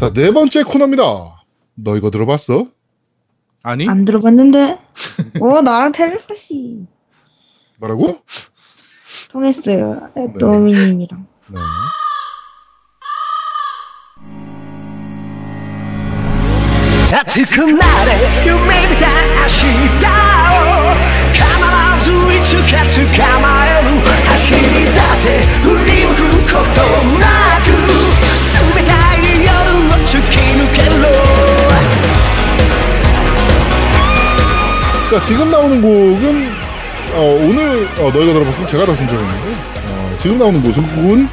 자, 네 번째 코너입니다. 너 이거 들어봤어? 아니? 안 들어봤는데. 오, 나랑 텔레파시. 뭐라고? 통했어요. 에또미님이랑. 네. 네. 자, 지금 나오는 곡은 오늘 너희가 들어봤으면 제가 다 선정했는데 지금 나오는 곡은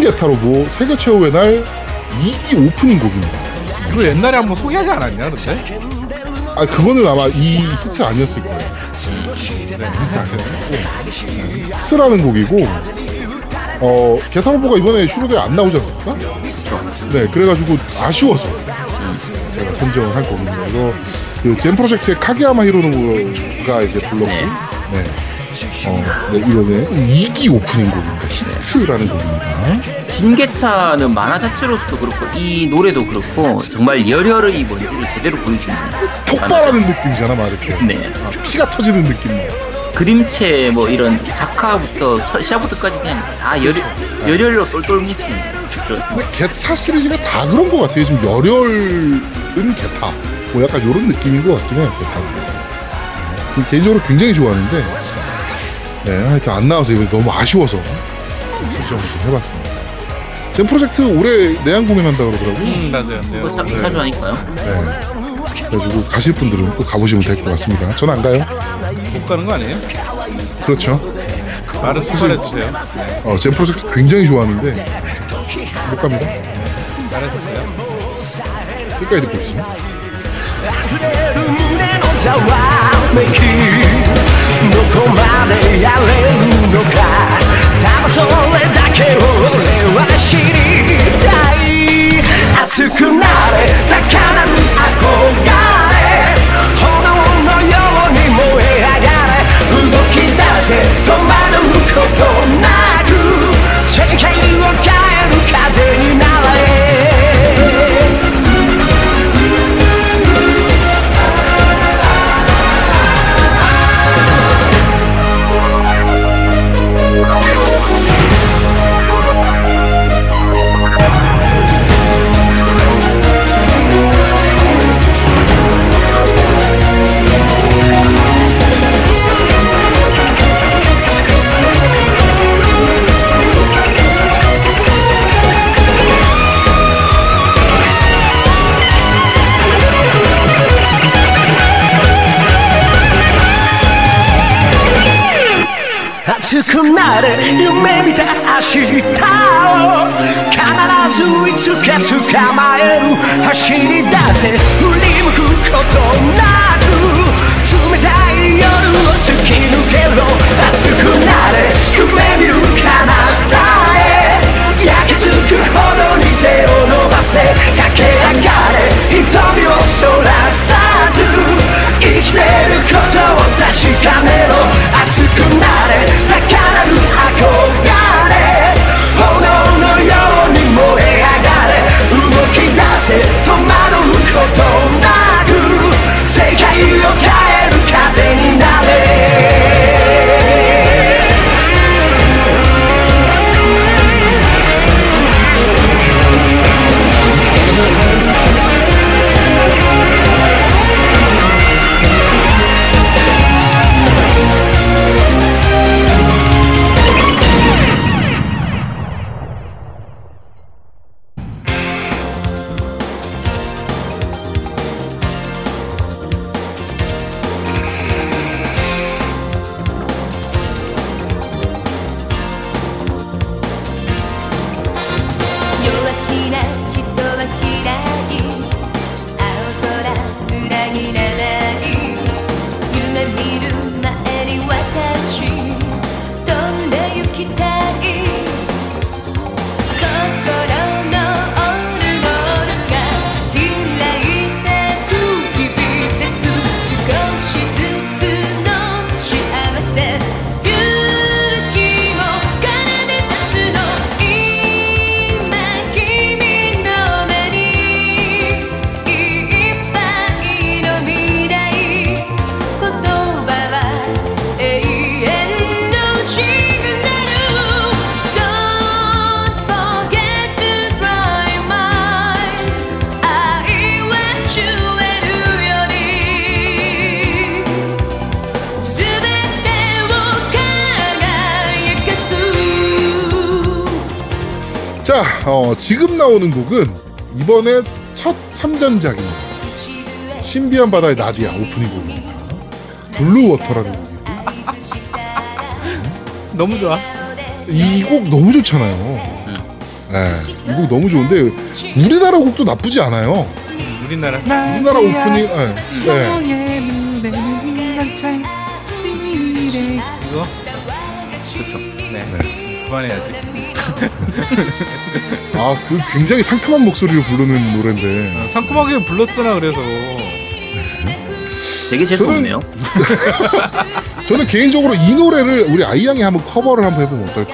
겟타로보 세계 최후의 날 2기 오프닝 곡입니다. 이거 옛날에 한번 소개하지 않았냐, 근데? 아, 그거는 아마 이 히트 아니었을 거예요. 네, 히트 아니었고 히트라는 곡이고 겟타로보가 이번에 슈로드에 안 나오지 않습니까? 네, 그래가지고 아쉬워서 제가 선정을 할 겁니다. 그래서 그 젠 프로젝트의 카게야마 히로노부가 이제 불러온 이번에 2기 오프닝 곡입니다. 히트라는 곡입니다. 빈게타는 만화 자체로서도 그렇고 이 노래도 그렇고 정말 열혈의 뭔지를 제대로 보여주는 폭발하는 느낌이잖아, 막 이렇게. 네. 아, 피가 터지는 느낌. 그림체 뭐 이런 작화부터 시작부터까지 그냥 다 열혈로 똘똘 뭉치는. 근데 겟타 시리즈가 다 그런 것 같아요. 지금 열혈은 겟타. 뭐 약간 요런 느낌인 것 같긴 해요. 지금 개인적으로 굉장히 좋아하는데, 네, 하여튼 안 나와서 이번에 너무 아쉬워서 설정을 좀 해봤습니다. 젠 프로젝트 올해 내한 공연한다 그러더라고요. 맞아요. 그거 참 자주 하니까요. 네. 그래가지고 가실 분들은 또 가보시면 될 것 같습니다. 저는 안 가요. 못 가는 거 아니에요? 그렇죠. 말은 폭발해주세요. 젠 프로젝트 굉장히 좋아하는데 못 갑니다. 잘해주세요. 끝까지 듣고 계시죠. 자, 지금 나오는 곡은 이번에 첫 3전작입니다. 신비한 바다의 나디아 오프닝 곡입니다. 블루워터라는 곡이고. 너무 좋아. 이 곡 너무 좋잖아요. 네, 이 곡 너무 좋은데 우리나라 곡도 나쁘지 않아요. 우리나라 오프닝. 네. 네. 이거? 그렇죠. 네. 네. 그만해야지. 아, 그 굉장히 상큼한 목소리로 부르는 노래인데. 상큼하게 불렀잖아, 그래서. 되게 재수없네요. 저는 개인적으로 이 노래를 우리 아이양이 한번 커버를 한번 해보면 어떨까.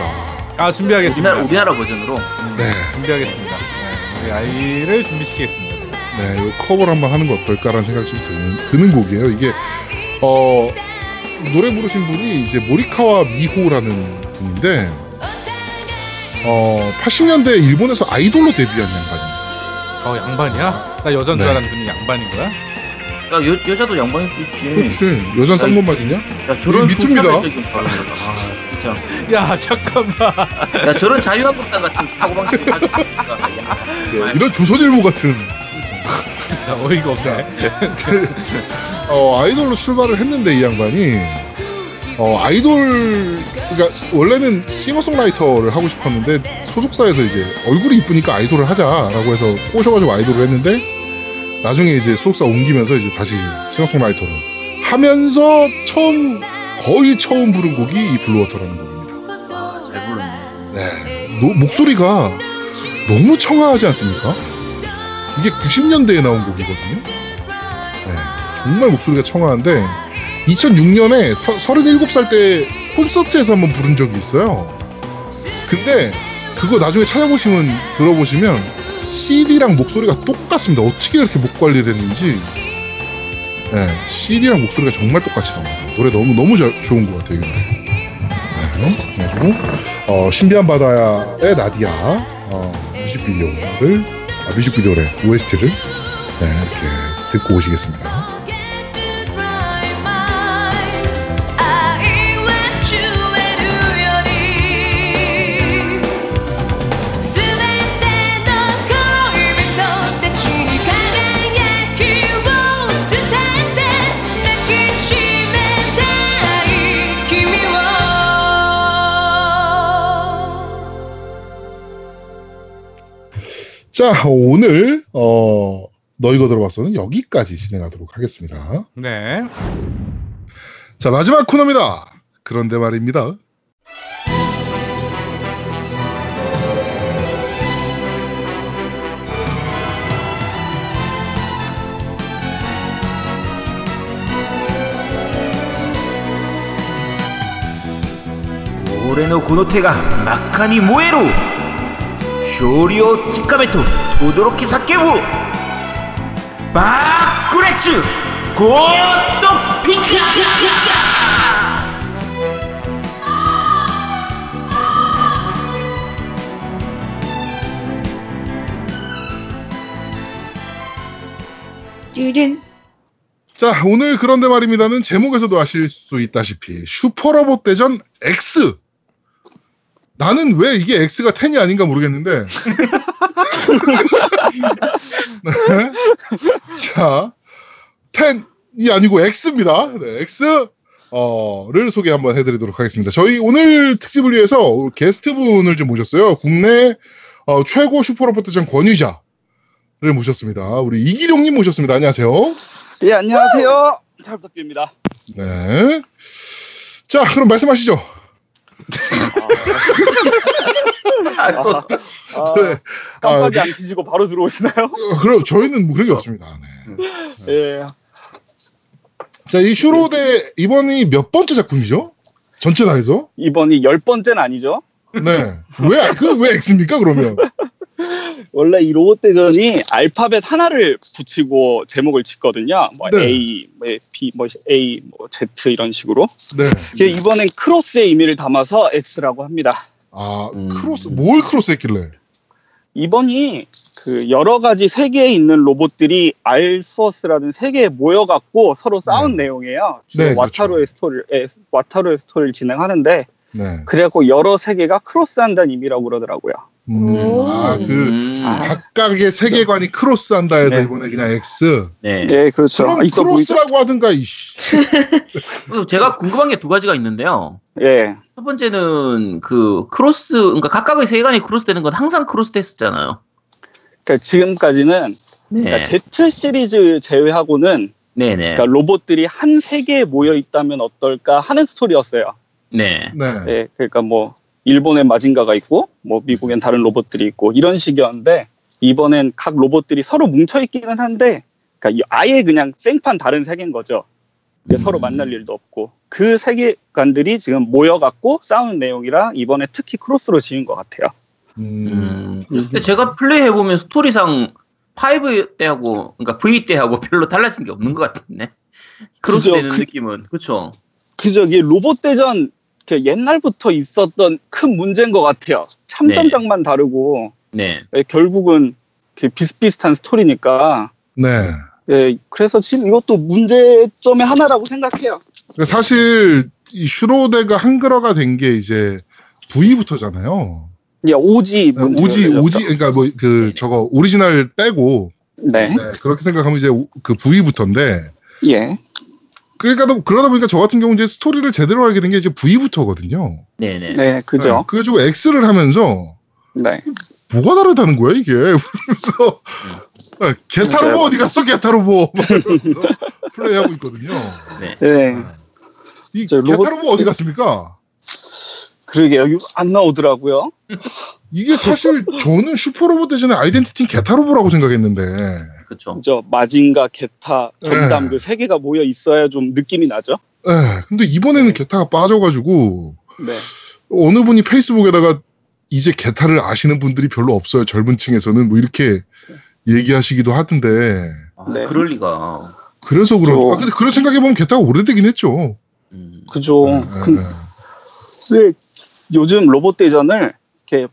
아, 준비하겠습니다. 우리나라 버전으로. 네. 준비하겠습니다. 네, 우리 아이를 준비시키겠습니다. 네, 커버를 한번 하는 거 어떨까라는 생각이 좀 드는 곡이에요. 이게 노래 부르신 분이 이제 모리카와 미호라는 분인데 80년대 일본에서 아이돌로 데뷔한 양반이에요. 양반이야? 나 여잔 줄 알았는데 양반인 거야? 야, 여자도 양반일 수 있지. 그렇지. 여잔 쌍놈 맞이냐? 야, 저런 미투입니다. 야, 잠깐만. 야, 저런 자유한국당 같은 사고방식 가지고 있다. 이런 조선일보 같은. 나 어이가 없네. 아이돌로 출발을 했는데 이 양반이 아이돌, 그러니까 원래는 싱어송라이터를 하고 싶었는데 소속사에서 이제 얼굴이 이쁘니까 아이돌을 하자라고 해서 꼬셔가지고 아이돌을 했는데. 나중에 이제 소속사 옮기면서 이제 다시 싱어송라이터로 하면서 거의 처음 부른 곡이 이 블루워터라는 곡입니다. 아, 잘 부르네. 네, 목소리가 너무 청아하지 않습니까? 이게 90년대에 나온 곡이거든요. 네, 정말 목소리가 청아한데 2006년에 37살 때 콘서트에서 한번 부른 적이 있어요. 근데 그거 나중에 찾아보시면 들어보시면 CD랑 목소리가 똑같습니다. 어떻게 그렇게 목 관리를 했는지. 네, CD랑 목소리가 정말 똑같이 나옵니다. 노래 너무 좋은 것 같아요. 네, 그리고 신비한 바다의 나디아 뮤직비디오래 OST를 네, 이렇게 듣고 오시겠습니다. 자, 오늘 너희가 들어봤어는 여기까지 진행하도록 하겠습니다. 네. 자, 마지막 코너입니다. 그런데 말입니다. 올해의 고노테가 막간이 모에로 勝りをつかめと驚き叫ぶバークレッツゴーッとピカピカピカ자 오늘 그런데 말입니다는 제목에서도 아실 수 있다시피 슈퍼로봇 대전 X. 나는 왜 이게 X가 10이 아닌가 모르겠는데. 네. 자, 10이 아니고 X입니다. 네, X를 소개 한번 해드리도록 하겠습니다. 저희 오늘 특집을 위해서 게스트분을 좀 모셨어요. 국내 최고 슈퍼로봇 대전 권위자를 모셨습니다. 우리 이기룡님 모셨습니다. 안녕하세요. 예, 안녕하세요. 잘 부탁드립니다. 네. 자, 그럼 말씀하시죠. 네. 깜빡이 안 뒤지고 바로 들어오시나요? 그럼 저희는 그런 게 없습니다. 네. 예. 자, 이 슈로데 이번이 몇 번째 작품이죠? 전체 다 해서? 이번이 10번째는 아니죠? 네. 왜 X입니까 그러면? 원래 이 로봇 대전이 알파벳 하나를 붙이고 제목을 짓거든요. 네. A, P, A, Z 이런 식으로. 네. 이번엔 크로스의 의미를 담아서 X라고 합니다. 아, 크로스. 뭘 크로스했길래? 이번이 그 여러 가지 세계에 있는 로봇들이 알소스라는 세계에 모여갖고 서로 싸운 내용이에요. 네, 와타루의 그렇죠. 와타루의 스토리를 진행하는데, 네. 그래갖고 여러 세계가 크로스한다는 의미라고 그러더라고요. 각각의 세계관이 크로스한다 해서 이번에 그냥 X. 네, 네 그렇죠. 그럼 크로스라고 하든가 이씨. 제가 궁금한 게 두 가지가 있는데요. 예. 첫 번째는 그 크로스, 그러니까 각각의 세계관이 크로스되는 건 항상 크로스됐었잖아요. 그러니까 지금까지는 그러니까 Z 시리즈 제외하고는 그러니까 로봇들이 한 세계에 모여 있다면 어떨까 하는 스토리였어요. 네. 네. 네 그러니까 뭐. 일본에 마징가가 있고 뭐 미국엔 다른 로봇들이 있고 이런 식이었는데 이번엔 각 로봇들이 서로 뭉쳐있기는 한데 그러니까 아예 그냥 생판 다른 세계인 거죠. 서로 만날 일도 없고 그 세계관들이 지금 모여갖고 싸우는 내용이라 이번에 특히 크로스로 지은 것 같아요. 근데 제가 플레이해보면 스토리상 5 때하고 그러니까 V 때하고 별로 달라진 게 없는 것 같은데 크로스되는 느낌은 그렇죠. 그죠. 이 로봇 대전 옛날부터 있었던 큰 문제인 것 같아요. 참전장만 다르고 결국은 비슷비슷한 스토리니까. 네. 예, 그래서 지금 이것도 문제점의 하나라고 생각해요. 사실 이 슈로데가 한글화가 된 게 이제 V부터잖아요. 예, 오지 그러니까 뭐 그 저거 오리지널 빼고. 네. 네. 그렇게 생각하면 이제 그 V부터인데. 예. 그러니까 그러다 보니까 저 같은 경우 이제 스토리를 제대로 알게 된 게 이제 V부터거든요. 네네. 네, 그죠. 네, 그래가지고 X를 하면서 뭐가 다르다는 거야 이게? 그래서 겟타로보 어디 갔어? 겟타로보 플레이하고 있거든요. 네. 네. 이 겟타로보 어디 갔습니까? 그러게 여기 안 나오더라고요. 이게 사실 저는 슈퍼로봇 대전에 아이덴티티는 겟타로보라고 생각했는데. 그렇죠. 마징가, 겟타, 전담 그 세 개가 모여 있어야 좀 느낌이 나죠. 네. 근데 이번에는 겟타가 빠져가지고 어느 분이 페이스북에다가 이제 겟타를 아시는 분들이 별로 없어요. 젊은 층에서는 뭐 이렇게 얘기하시기도 하던데. 아, 네. 그럴 리가. 그래서 그런. 아 근데 그런 생각해 보면 겟타가 오래되긴 했죠. 그죠. 근데 요즘 로봇 대전을 이렇게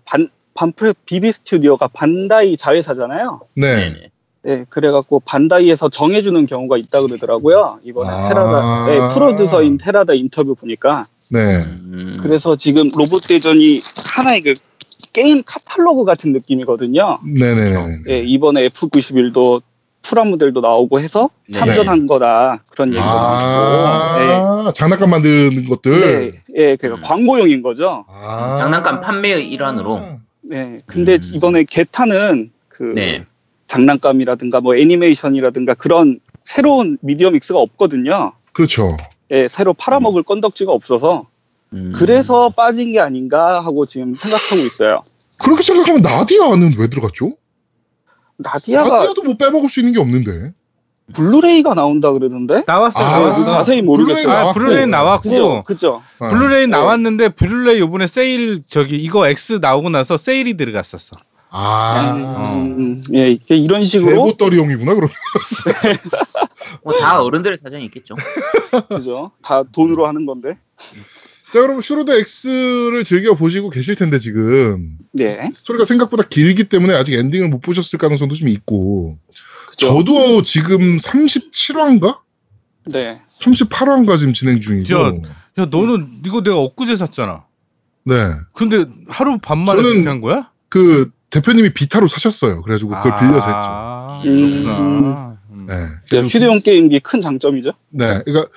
비비 스튜디오가 반다이 자회사잖아요. 네. 네, 그래갖고 반다이에서 정해주는 경우가 있다 그러더라고요. 이번에 테라다, 프로듀서인 테라다 인터뷰 보니까. 네. 그래서 지금 로봇 대전이 하나의 그 게임 카탈로그 같은 느낌이거든요. 네네. 네, 이번에 F91도 프라 모델도 나오고 해서 참전한 거다 그런 얘기도 나오고. 네. 장난감 만드는 것들. 네, 예, 그러니까 광고용인 거죠. 장난감 판매 일환으로. 네, 근데 이번에 겟타는 그. 네. 장난감이라든가 뭐 애니메이션이라든가 그런 새로운 미디어 믹스가 없거든요. 그렇죠. 예, 새로 팔아먹을 건덕지가 없어서 그래서 빠진 게 아닌가 하고 지금 생각하고 있어요. 그렇게 생각하면 나디아는 왜 들어갔죠? 나디아도 뭐 빼먹을 수 있는 게 없는데. 블루레이가 나온다 그러던데? 나왔어요. 자세히 모르겠어요. 블루레이 나왔고. 그죠. 블루레이 나왔는데 블루레이 요번에 세일 이거 X 나오고 나서 세일이 들어갔었어. 예, 이게 이런 식으로. 재고떨이용이구나, 그럼. 뭐 다 어른들의 사정이 있겠죠. 그죠. 다 돈으로 하는 건데. 자, 그럼 슈로데 X를 즐겨보시고 계실 텐데, 지금. 네. 스토리가 생각보다 길기 때문에 아직 엔딩을 못 보셨을 가능성도 좀 있고. 그쵸? 저도 지금 37화인가? 네. 38화인가 지금 진행 중이고. 야, 너는 이거 내가 엊그제 샀잖아. 네. 근데 하루 반만에 그렇게 한 거야? 그, 대표님이 비타로 사셨어요. 그래가지고 그걸 빌려서 했죠. 그렇구나. 네, 휴대용 게임기 큰 장점이죠. 네, 그러니까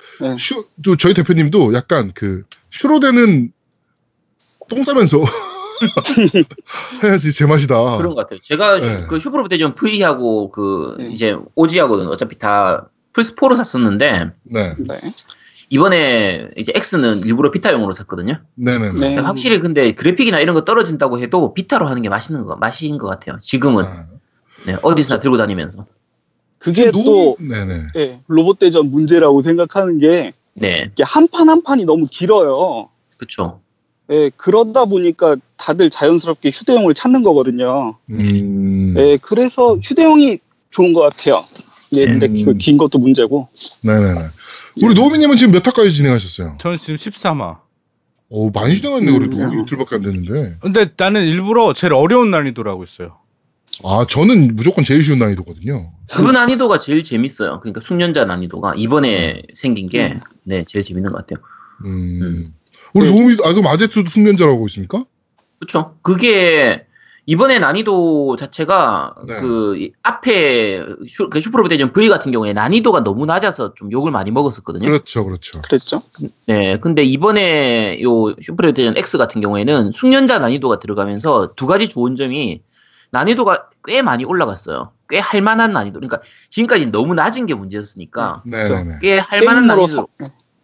저희 대표님도 약간 그 슈로데는 똥 싸면서 해야지 제맛이다. 그런 것 같아요. 제가 그 슈퍼로봇 대전 V하고 그 이제 오지하고는 어차피 다 플스 4로 샀었는데. 네. 이번에 이제 X는 일부러 비타용으로 샀거든요. 네네. 확실히 근데 그래픽이나 이런 거 떨어진다고 해도 비타로 하는 게 맛있는 것 같아요. 지금은 어디서나 들고 다니면서. 그게 또 로봇 대전 문제라고 생각하는 게 한 판 한 판이 너무 길어요. 그렇죠. 예, 그러다 보니까 다들 자연스럽게 휴대용을 찾는 거거든요. 예, 그래서 휴대용이 좋은 것 같아요. 예, 근데 긴 것도 문제고. 네네네. 우리 노미님은 지금 몇 화까지 진행하셨어요? 저는 지금 13화. 오, 많이 진행했네. 그래도 이틀밖에 안 됐는데. 근데 나는 일부러 제일 어려운 난이도로 하고 있어요. 아, 저는 무조건 제일 쉬운 난이도거든요. 그 난이도가 제일 재밌어요. 그러니까 숙련자 난이도가 이번에 생긴 게 제일 재밌는 것 같아요. 우리 노미, 그럼 아제트도 숙련자라고 있습니까? 그렇죠. 그게 이번에 난이도 자체가 네. 그 앞에 슈퍼로봇 대전 V 같은 경우에 난이도가 너무 낮아서 좀 욕을 많이 먹었었거든요. 그렇죠, 그렇죠. 그랬죠. 네, 근데 이번에 요 슈퍼로봇 대전 X 같은 경우에는 숙련자 난이도가 들어가면서 두 가지 좋은 점이 난이도가 꽤 많이 올라갔어요. 꽤 할만한 난이도. 그러니까 지금까지 너무 낮은 게 문제였으니까 네, 그렇죠? 네. 꽤 할만한 난이도.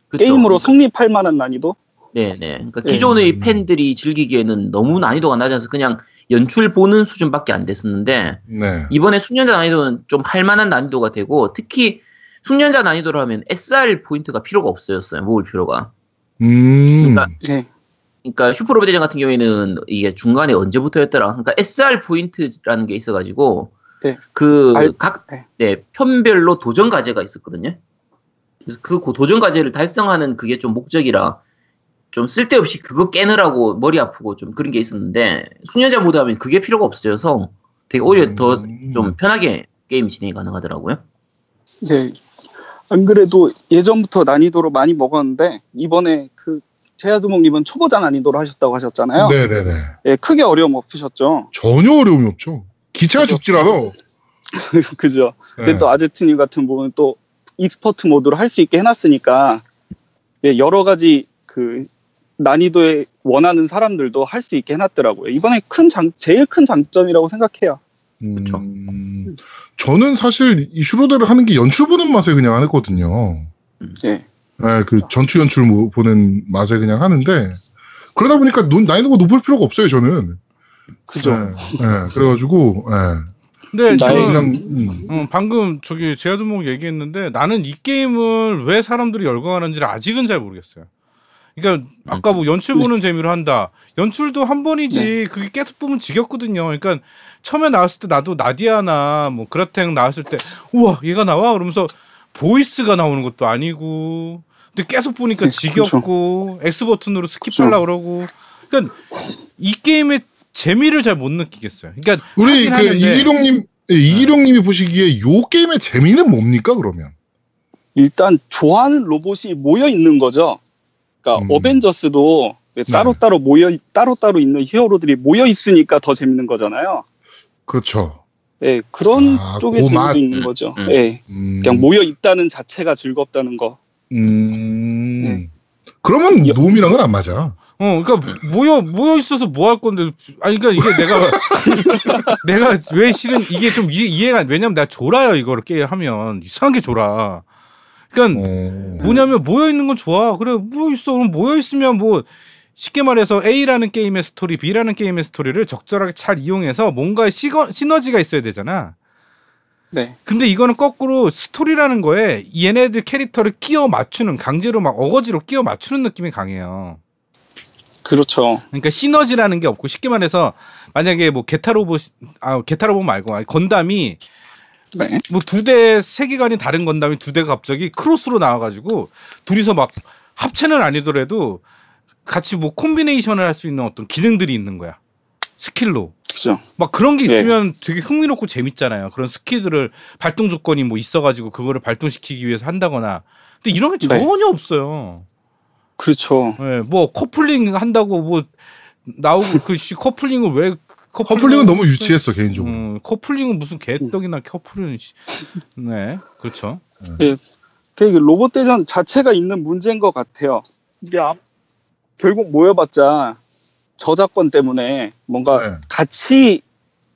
그렇죠? 게임으로 성립할 만한 난이도. 네네. 그러니까 네. 기존의 팬들이 즐기기에는 너무 난이도가 낮아서 그냥 연출 보는 수준밖에 안 됐었는데 네. 이번에 숙련자 난이도는 좀 할만한 난이도가 되고 특히 숙련자 난이도로 하면 SR 포인트가 필요가 없어졌어요. 모을 필요가. 그러니까, 네. 그러니까 슈퍼로봇 대전 같은 경우에는 이게 중간에 언제부터였더라. 그러니까 SR 포인트라는 게 있어가지고 네. 그 각 네, 편별로 도전 과제가 있었거든요. 그래서 그 도전 과제를 달성하는 그게 좀 목적이라. 좀 쓸데없이 그거 깨느라고 머리 아프고 좀 그런 게 있었는데 숙련자 모드 하면 그게 필요가 없어져서 되게 오히려 더 좀 편하게 게임이 진행이 가능하더라고요. 네, 안 그래도 예전부터 난이도로 많이 먹었는데 이번에 그 제야두목님은 초보자 난이도로 하셨다고 하셨잖아요. 네네네. 예, 크게 어려움 없으셨죠? 전혀 어려움이 없죠. 기체가 죽지라도. 그죠. 네. 근데 또 아제트님 같은 부분은 또 익스퍼트 모드로 할 수 있게 해놨으니까 예, 여러 가지 그 난이도에 원하는 사람들도 할 수 있게 해놨더라고요. 이번에 제일 큰 장점이라고 생각해요. 그렇죠. 저는 사실 이 슈로데를 하는 게 연출 보는 맛에 그냥 안 했거든요. 네. 네, 그 전투 연출 보는 맛에 그냥 하는데 그러다 보니까 난이도가 높을 필요가 없어요. 저는. 그죠. 네, 네, 그래가지고. 네. 근데 저는 그냥, 방금 저기 제아두목 얘기했는데 나는 이 게임을 왜 사람들이 열광하는지를 아직은 잘 모르겠어요. 그러니까 아까 뭐 연출 보는 재미로 한다. 연출도 한 번이지 네. 그게 계속 보면 지겹거든요. 그러니까 처음에 나왔을 때 나도 나디아나 뭐 그라탱 나왔을 때 우와 얘가 나와? 그러면서 보이스가 나오는 것도 아니고 근데 계속 보니까 지겹고 X버튼으로 스킵하려고 그러고 그러니까 이 게임의 재미를 잘 못 느끼겠어요. 그러니까 우리 그 이기룡님이 보시기에 요 게임의 재미는 뭡니까 그러면? 일단 좋아하는 로봇이 모여있는 거죠. 그러니까 어벤져스도 따로따로 네. 따로따로 있는 히어로들이 모여 있으니까 더 재밌는 거잖아요. 그렇죠. 예, 네, 그런 쪽에 재미도 있는 거죠. 예, 네. 그냥 모여 있다는 자체가 즐겁다는 거. 네. 그러면 놈이랑은 안 맞아. 그러니까 모여 있어서 뭐 할 건데? 아니, 그러니까 이게 내가 왜 싫은 이게 좀 이해가 왜냐면 내가 졸아요 이거를 하면 이상하게 졸아. 그러니까 뭐냐면 모여있는 건 좋아. 그래 모여있어. 그럼 모여있으면 뭐 쉽게 말해서 A라는 게임의 스토리 B라는 게임의 스토리를 적절하게 잘 이용해서 뭔가의 시너지가 있어야 되잖아. 네. 근데 이거는 거꾸로 스토리라는 거에 얘네들 캐릭터를 끼워 맞추는 강제로 막 어거지로 끼워 맞추는 느낌이 강해요. 그렇죠. 그러니까 시너지라는 게 없고 쉽게 말해서 만약에 뭐 겟타로보 말고 건담이 네. 뭐 두 대 세계관이 다른 건담이 두 대가 갑자기 크로스로 나와가지고 둘이서 막 합체는 아니더라도 같이 뭐 콤비네이션을 할 수 있는 어떤 기능들이 있는 거야. 스킬로. 그죠. 막 그런 게 있으면 네. 되게 흥미롭고 재밌잖아요. 그런 스킬들을 발동 조건이 뭐 있어가지고 그거를 발동시키기 위해서 한다거나. 근데 이런 게 전혀 네. 없어요. 그렇죠. 네, 뭐 커플링 한다고 뭐 나오고 그 커플링을 왜 커플링은 너무 유치했어 개인적으로. 커플링은 무슨 개떡이나 커플은 네 그렇죠. 네, 로봇 대전 자체가 있는 문제인 것 같아요. 이게 결국 모여봤자 저작권 때문에 뭔가 네. 같이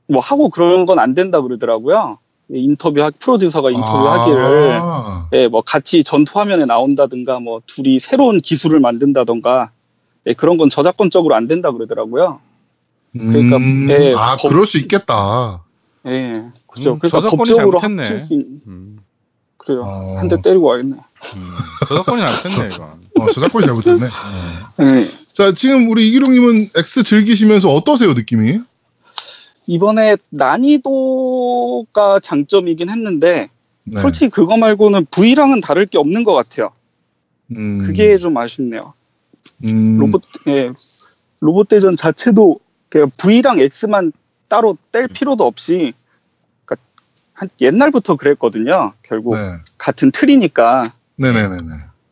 뭐 하고 그런 건 안 된다 그러더라고요. 프로듀서가 인터뷰하기를 네, 뭐 같이 전투 화면에 나온다든가 뭐 둘이 새로운 기술을 만든다든가 네, 그런 건 저작권적으로 안 된다 그러더라고요. 그러니까 예, 그럴 수 있겠다. 예, 그렇죠. 그래서 법적으로 합칠 수 있는. 그래요. 한 대 때리고 와야겠네. 저작권이 잘못했네 이거. 저작권이 잘못했네. 자, 지금 우리 이기룡님은 X 즐기시면서 어떠세요 느낌이? 이번에 난이도가 장점이긴 했는데 네. 솔직히 그거 말고는 V랑은 다를 게 없는 것 같아요. 그게 좀 아쉽네요. 로봇 대전 자체도 V랑 X만 따로 뗄 필요도 없이 그러니까 옛날부터 그랬거든요. 결국 네. 같은 틀이니까. 네네네네.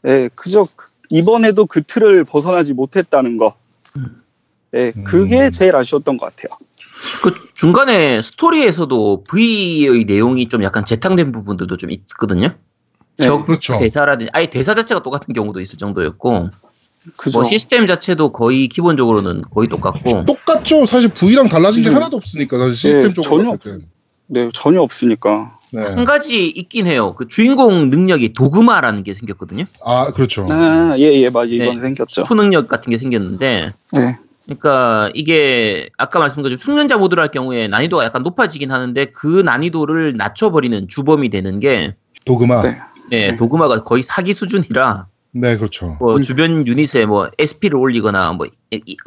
예, 그저 이번에도 그 틀을 벗어나지 못했다는 거. 예, 그게 제일 아쉬웠던 것 같아요. 그 중간에 스토리에서도 V의 내용이 좀 약간 재탕된 부분들도 좀 있거든요. 네, 그렇죠. 대사라든지 아예 대사 자체가 똑같은 경우도 있을 정도였고, 그죠. 뭐 시스템 자체도 거의 기본적으로는 거의 똑같고. 똑같죠. 사실 V랑 달라진 게 하나도 없으니까 사실 시스템 쪽으로 봤을 땐. 네, 전혀 없으니까. 네. 한 가지 있긴 해요. 그 주인공 능력이 도그마라는 게 생겼거든요. 아, 그렇죠. 아, 예, 맞아요. 이건 네, 생겼죠. 초능력 같은 게 생겼는데. 네. 그러니까 이게 아까 말씀드린 숙련자 모드로 할 경우에 난이도가 약간 높아지긴 하는데 그 난이도를 낮춰버리는 주범이 되는 게 도그마. 네, 도그마가 거의 사기 수준이라. 네, 그렇죠. 뭐 주변 유닛에 뭐 SP를 올리거나 뭐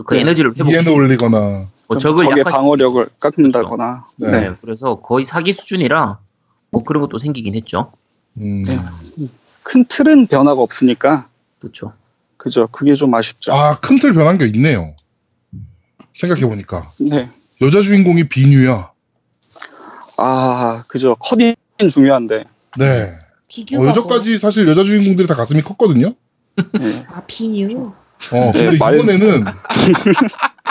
그 에너지를 회복시키거나 올리거나 뭐 적의 방어력을 깎는다거나. 그렇죠. 네. 그래서 거의 사기 수준이라 뭐 그런 것도 생기긴 했죠. 네. 큰 틀은 변화가 없으니까. 그렇죠. 그죠. 그게 좀 아쉽죠. 아, 큰 틀 변한 게 있네요. 생각해보니까. 네. 여자 주인공이 비뉴야. 아, 그죠. 커딩 중요한데. 네. 여전까지 뭐... 사실 여자 주인공들이 다 가슴이 컸거든요. 네. 아, 비뉴. 근데 네, 이번에는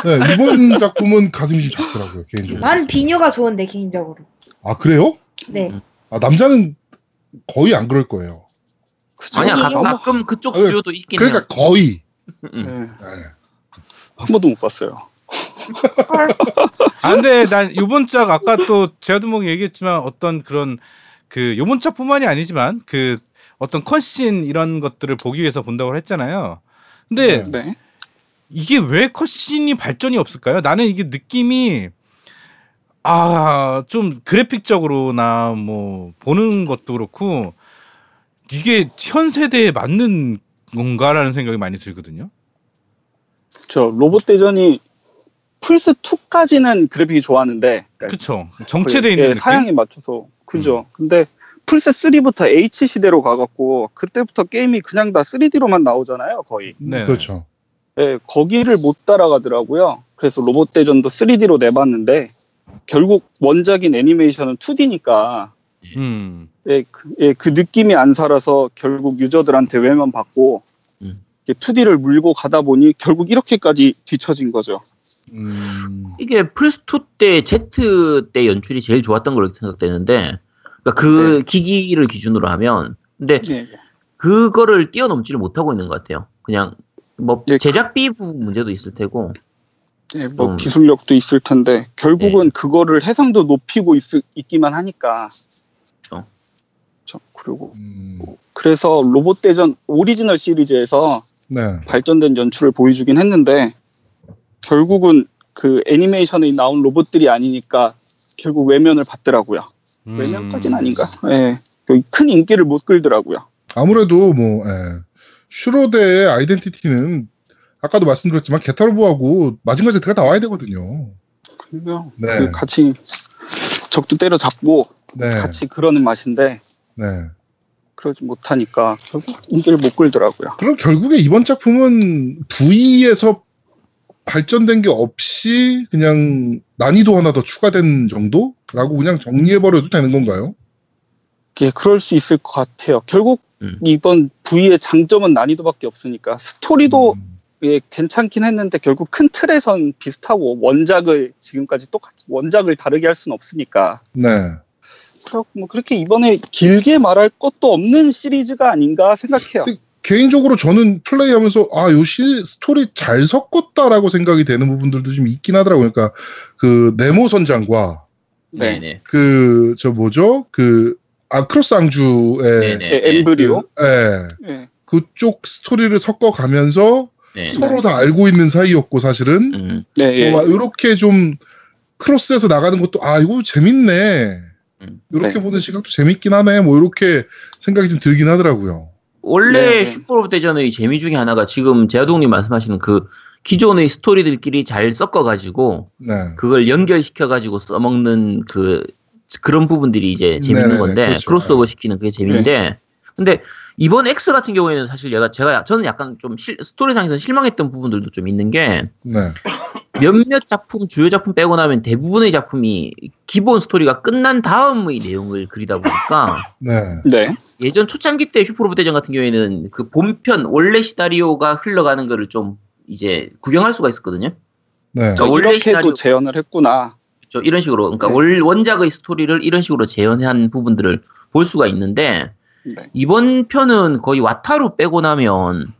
네, 이번 작품은 가슴이 좀 작더라고요, 개인적으로. 난 비뉴가 좋은데, 개인적으로. 아, 그래요? 네. 아, 남자는 거의 안 그럴 거예요. 그쵸? 아니야, 가끔 그쪽 수요도 있긴 해요. 그러니까 거의. 한 번도 못 봤어요. 아, 근데 난 요번 작 아까 또 제아두목이 얘기했지만 어떤 그런 그 요번 작뿐만이 아니지만 그 어떤 컷신 이런 것들을 보기 위해서 본다고 했잖아요. 근데 네. 이게 왜 컷신이 발전이 없을까요? 나는 이게 느낌이 아, 좀 그래픽적으로나 뭐 보는 것도 그렇고 이게 현 세대에 맞는 건가라는 생각이 많이 들거든요. 그렇죠. 로봇 대전이 플스 2까지는 그래픽이 좋았는데, 그렇죠. 정체돼 있는 사양에 맞춰서 그죠. 근데 플스 3부터 H 시대로 가갖고 그때부터 게임이 그냥 다 3D로만 나오잖아요, 거의. 네, 그렇죠. 예, 거기를 못 따라가더라고요. 그래서 로봇 대전도 3D로 내봤는데 결국 원작인 애니메이션은 2D니까 그 느낌이 안 살아서 결국 유저들한테 외면 받고 2D를 물고 가다 보니 결국 이렇게까지 뒤처진 거죠. 이게 플스2 때 Z 때 연출이 제일 좋았던 걸로 생각되는데, 그러니까 그 기기를 기준으로 하면, 근데 그거를 뛰어넘지를 못하고 있는 것 같아요. 그냥 뭐 제작비 부분 문제도 있을 테고, 뭐 기술력도 있을 텐데 결국은 그거를 해상도 높이고 있기만 하니까. 그렇죠. 그리고 그래서 로봇 대전 오리지널 시리즈에서 발전된 연출을 보여주긴 했는데. 결국은 그 애니메이션에 나온 로봇들이 아니니까 결국 외면을 받더라고요. 외면까지는 아닌가. 예, 큰 인기를 못 끌더라고요. 아무래도 뭐 슈로데의 아이덴티티는 아까도 말씀드렸지만 겟타로보하고 마징가 제트가 나와야 되거든요. 그러면 그 같이 적도 때려잡고 같이 그러는 맛인데 그러지 못하니까 인기를 못 끌더라고요. 그럼 결국에 이번 작품은 V에서 발전된 게 없이 그냥 난이도 하나 더 추가된 정도라고 그냥 정리해버려도 되는 건가요? 예, 그럴 수 있을 것 같아요. 결국 이번 V의 장점은 난이도밖에 없으니까 스토리도 괜찮긴 했는데 결국 큰 틀에선 비슷하고 원작을 지금까지 똑같이 원작을 다르게 할 수는 없으니까. 네. 뭐 그렇게 이번에 길게 말할 것도 없는 시리즈가 아닌가 생각해요. 개인적으로 저는 플레이하면서 아, 요 스토리 잘 섞었다라고 생각이 되는 부분들도 좀 있긴 하더라고요. 그러니까 그 네모 선장과 그 저 뭐죠? 그 아크로스 앙주의 엠브리오 그쪽 스토리를 섞어 가면서 서로 다 알고 있는 사이였고 사실은 이렇게 좀 크로스해서 나가는 것도 아, 이거 재밌네. 이렇게 보는 시각도 재밌긴 하네. 뭐 이렇게 생각이 좀 들긴 하더라고요. 원래 슈퍼로봇 대전의 재미 중에 하나가 지금 제아동님 말씀하시는 그 기존의 스토리들끼리 잘 섞어가지고 그걸 연결시켜가지고 써먹는 그런 부분들이 이제 재밌는 건데 그렇죠. 크로스오버 시키는 그게 재미인데 근데 이번 X 같은 경우에는 사실 저는 약간 좀 스토리상에서 실망했던 부분들도 좀 있는 게 몇몇 작품, 주요 작품 빼고 나면 대부분의 작품이 기본 스토리가 끝난 다음의 내용을 그리다 보니까 예전 초창기 때 슈퍼로봇 대전 같은 경우에는 그 본편 원래 시나리오가 흘러가는 거를 좀 이제 구경할 수가 있었거든요. 그러니까 원래 이렇게도 재현을 했구나. 그렇죠. 이런 식으로, 그러니까 원작의 스토리를 이런 식으로 재현한 부분들을 볼 수가 있는데, 네. 이번 편은 거의 와타루 빼고 나면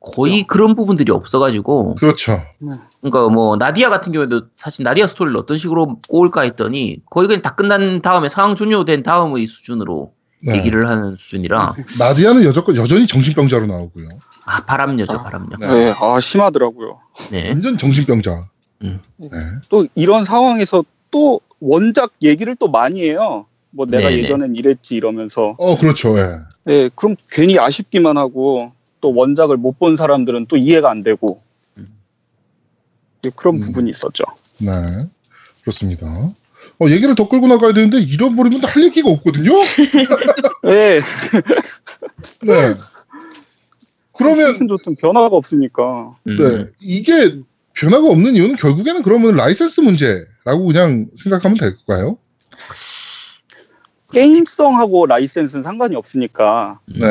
거의 그렇죠. 그런 부분들이 없어가지고. 그렇죠. 그러니까 뭐 나디아 같은 경우에도 사실 나디아 스토리를 어떤 식으로 꼬을까 했더니 거의 그냥 다 끝난 다음에 상황 종료된 다음의 수준으로 네. 얘기를 하는 수준이라. 나디아는 여전히 정신병자로 나오고요. 아 바람녀죠, 바람녀. 네, 아 심하더라고요. 네. 완전 정신병자. 네. 또 이런 상황에서 또 원작 얘기를 또 많이 해요. 뭐 내가 네네. 예전엔 이랬지 이러면서. 어 그렇죠. 예. 네, 그럼 괜히 아쉽기만 하고. 또 원작을 못 본 사람들은 또 이해가 안 되고 그런 부분이 있었죠. 네, 그렇습니다. 얘기를 더 끌고 나가야 되는데 잃어버리면 할 얘기가 없거든요. 네. 네. 그러면 무슨 좋든 변화가 없으니까. 네, 이게 변화가 없는 이유는 결국에는 그러면 라이센스 문제라고 그냥 생각하면 될까요? 게임성하고 라이센스는 상관이 없으니까. 네.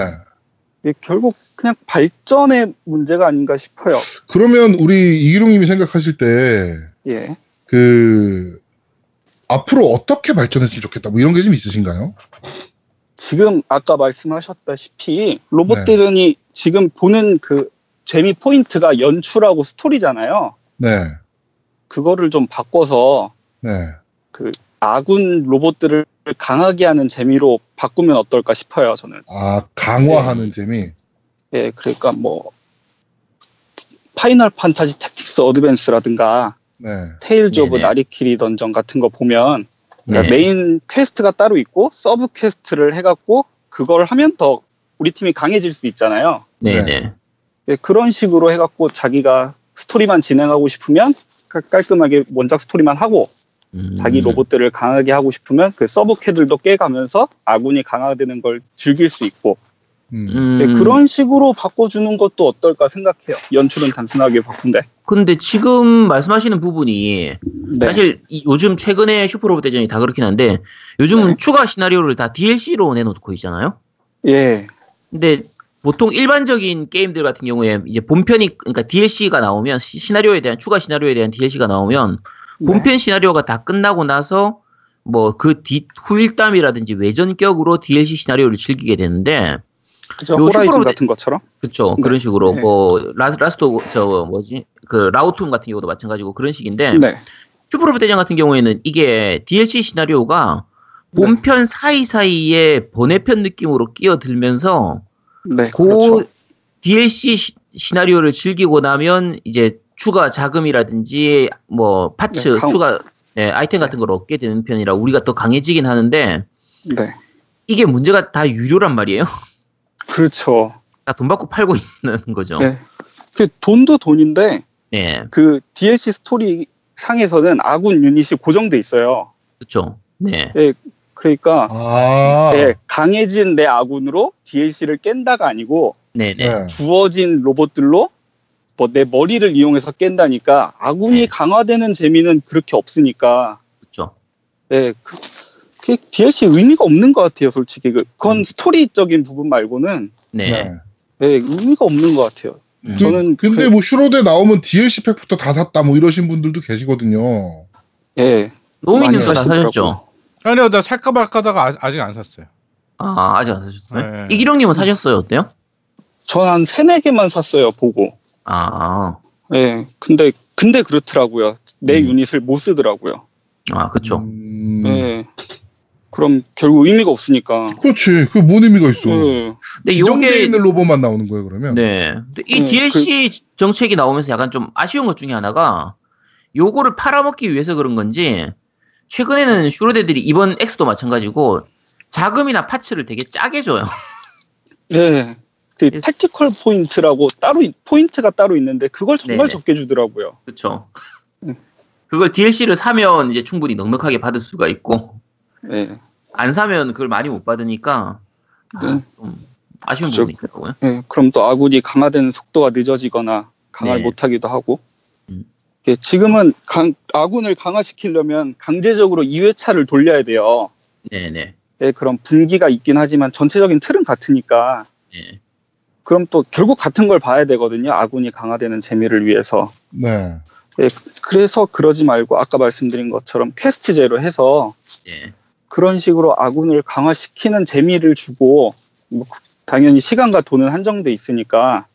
결국 그냥 발전의 문제가 아닌가 싶어요. 그러면 우리 이기룡님이 생각하실 때 예. 그 앞으로 어떻게 발전했으면 좋겠다 뭐 이런 게 좀 있으신가요? 지금 아까 말씀하셨다시피 로봇 네. 대전이 지금 보는 그 재미 포인트가 연출하고 스토리잖아요. 네. 그거를 좀 바꿔서 네. 그 아군 로봇들을 강하게 하는 재미로 바꾸면 어떨까 싶어요, 저는. 아, 강화하는 네. 재미? 예, 그러니까 뭐 파이널 판타지 택틱스 어드밴스라든가 네. 테일즈 오브 나리키리 던전 같은 거 보면 그러니까 메인 퀘스트가 따로 있고 서브 퀘스트를 해갖고 그걸 하면 더 우리 팀이 강해질 수 있잖아요. 네네. 예, 그런 식으로 해갖고 자기가 스토리만 진행하고 싶으면 깔끔하게 원작 스토리만 하고 자기 로봇들을 강하게 하고 싶으면 그 서브캐들도 깨가면서 아군이 강화되는 걸 즐길 수 있고 네, 그런 식으로 바꿔주는 것도 어떨까 생각해요. 연출은 단순하게 바꾼데. 근데 지금 말씀하시는 부분이 네. 사실 요즘 최근에 슈퍼로봇 대전이 다 그렇긴 한데 요즘은 네. 추가 시나리오를 다 DLC로 내놓고 있잖아요. 예. 근데 보통 일반적인 게임들 같은 경우에 이제 본편이 그러니까 DLC가 나오면 시나리오에 대한 추가 시나리오에 대한 DLC가 나오면 본편 네. 시나리오가 다 끝나고 나서 뭐 그 뒤 후일담이라든지 외전격으로 DLC 시나리오를 즐기게 되는데 그죠 호라이즌 같은 것처럼 그렇죠 네. 그런 식으로 네. 뭐 라스트 저 뭐지 그 라우툼 같은 경우도 마찬가지고 그런 식인데 네. 슈퍼로봇 대전 같은 경우에는 이게 DLC 시나리오가 본편 네. 사이사이에 번외편 느낌으로 끼어들면서 네, 그 그렇죠. DLC 시나리오를 즐기고 나면 이제 추가 자금이라든지 뭐 파츠 네, 추가 네, 아이템 같은 걸 얻게 되는 편이라 우리가 더 강해지긴 하는데 네. 이게 문제가 다 유료란 말이에요. 그렇죠. 다 돈 받고 팔고 있는 거죠. 네. 그 돈도 돈인데 네. 그 DLC 스토리 상에서는 아군 유닛이 고정돼 있어요. 그렇죠. 네. 네 그러니까 네, 강해진 내 아군으로 DLC를 깬다가 아니고 네네. 주어진 로봇들로 뭐 내 머리를 이용해서 깬다니까 아군이 네. 강화되는 재미는 그렇게 없으니까 그렇죠. 네, 그 DLC 의미가 없는 것 같아요, 솔직히 그건 스토리적인 부분 말고는 네, 네 의미가 없는 것 같아요. 저는 근데 뭐 슈로데 나오면 DLC 팩부터 다 샀다 뭐 이러신 분들도 계시거든요. 예, 노미님도 사셨죠? 아니요, 나 살까 말까다가 아직 안 샀어요. 아, 아직 안 사셨어요? 네. 이기룡님은 사셨어요, 어때요? 전 한 3-4개만 샀어요, 보고. 아, 예. 네, 근데 그렇더라고요. 내 유닛을 못 쓰더라고요. 아, 그렇죠. 네. 그럼 결국 의미가 없으니까. 그렇지. 그 뭔 의미가 있어? 네. 근데 지정돼 있는 로봇만 나오는 거예요, 그러면? 네. 근데 이 DLC 정책이 나오면서 약간 좀 아쉬운 것 중에 하나가 요거를 팔아먹기 위해서 그런 건지 최근에는 슈로데들이 이번 X도 마찬가지고 자금이나 파츠를 되게 짜게 줘요. 네. 그 택티컬 포인트라고 따로 포인트가 따로 있는데 그걸 정말 네네. 적게 주더라고요. 그렇죠. 그걸 DLC를 사면 이제 충분히 넉넉하게 받을 수가 있고 네. 안 사면 그걸 많이 못 받으니까 네. 아쉬운 그쵸. 부분이 있더라고요. 네. 그럼 또 아군이 강화되는 속도가 늦어지거나 강화를 네. 못하기도 하고 네. 지금은 아군을 강화시키려면 강제적으로 2회차를 돌려야 돼요. 네네. 네, 그럼 분기가 있긴 하지만 전체적인 틀은 같으니까 네. 그럼 또 결국 같은 걸 봐야 되거든요. 아군이 강화되는 재미를 위해서. 네. 예, 그래서 그러지 말고 아까 말씀드린 것처럼 퀘스트제로 해서 예. 그런 식으로 아군을 강화시키는 재미를 주고 뭐, 당연히 시간과 돈은 한정돼 있으니까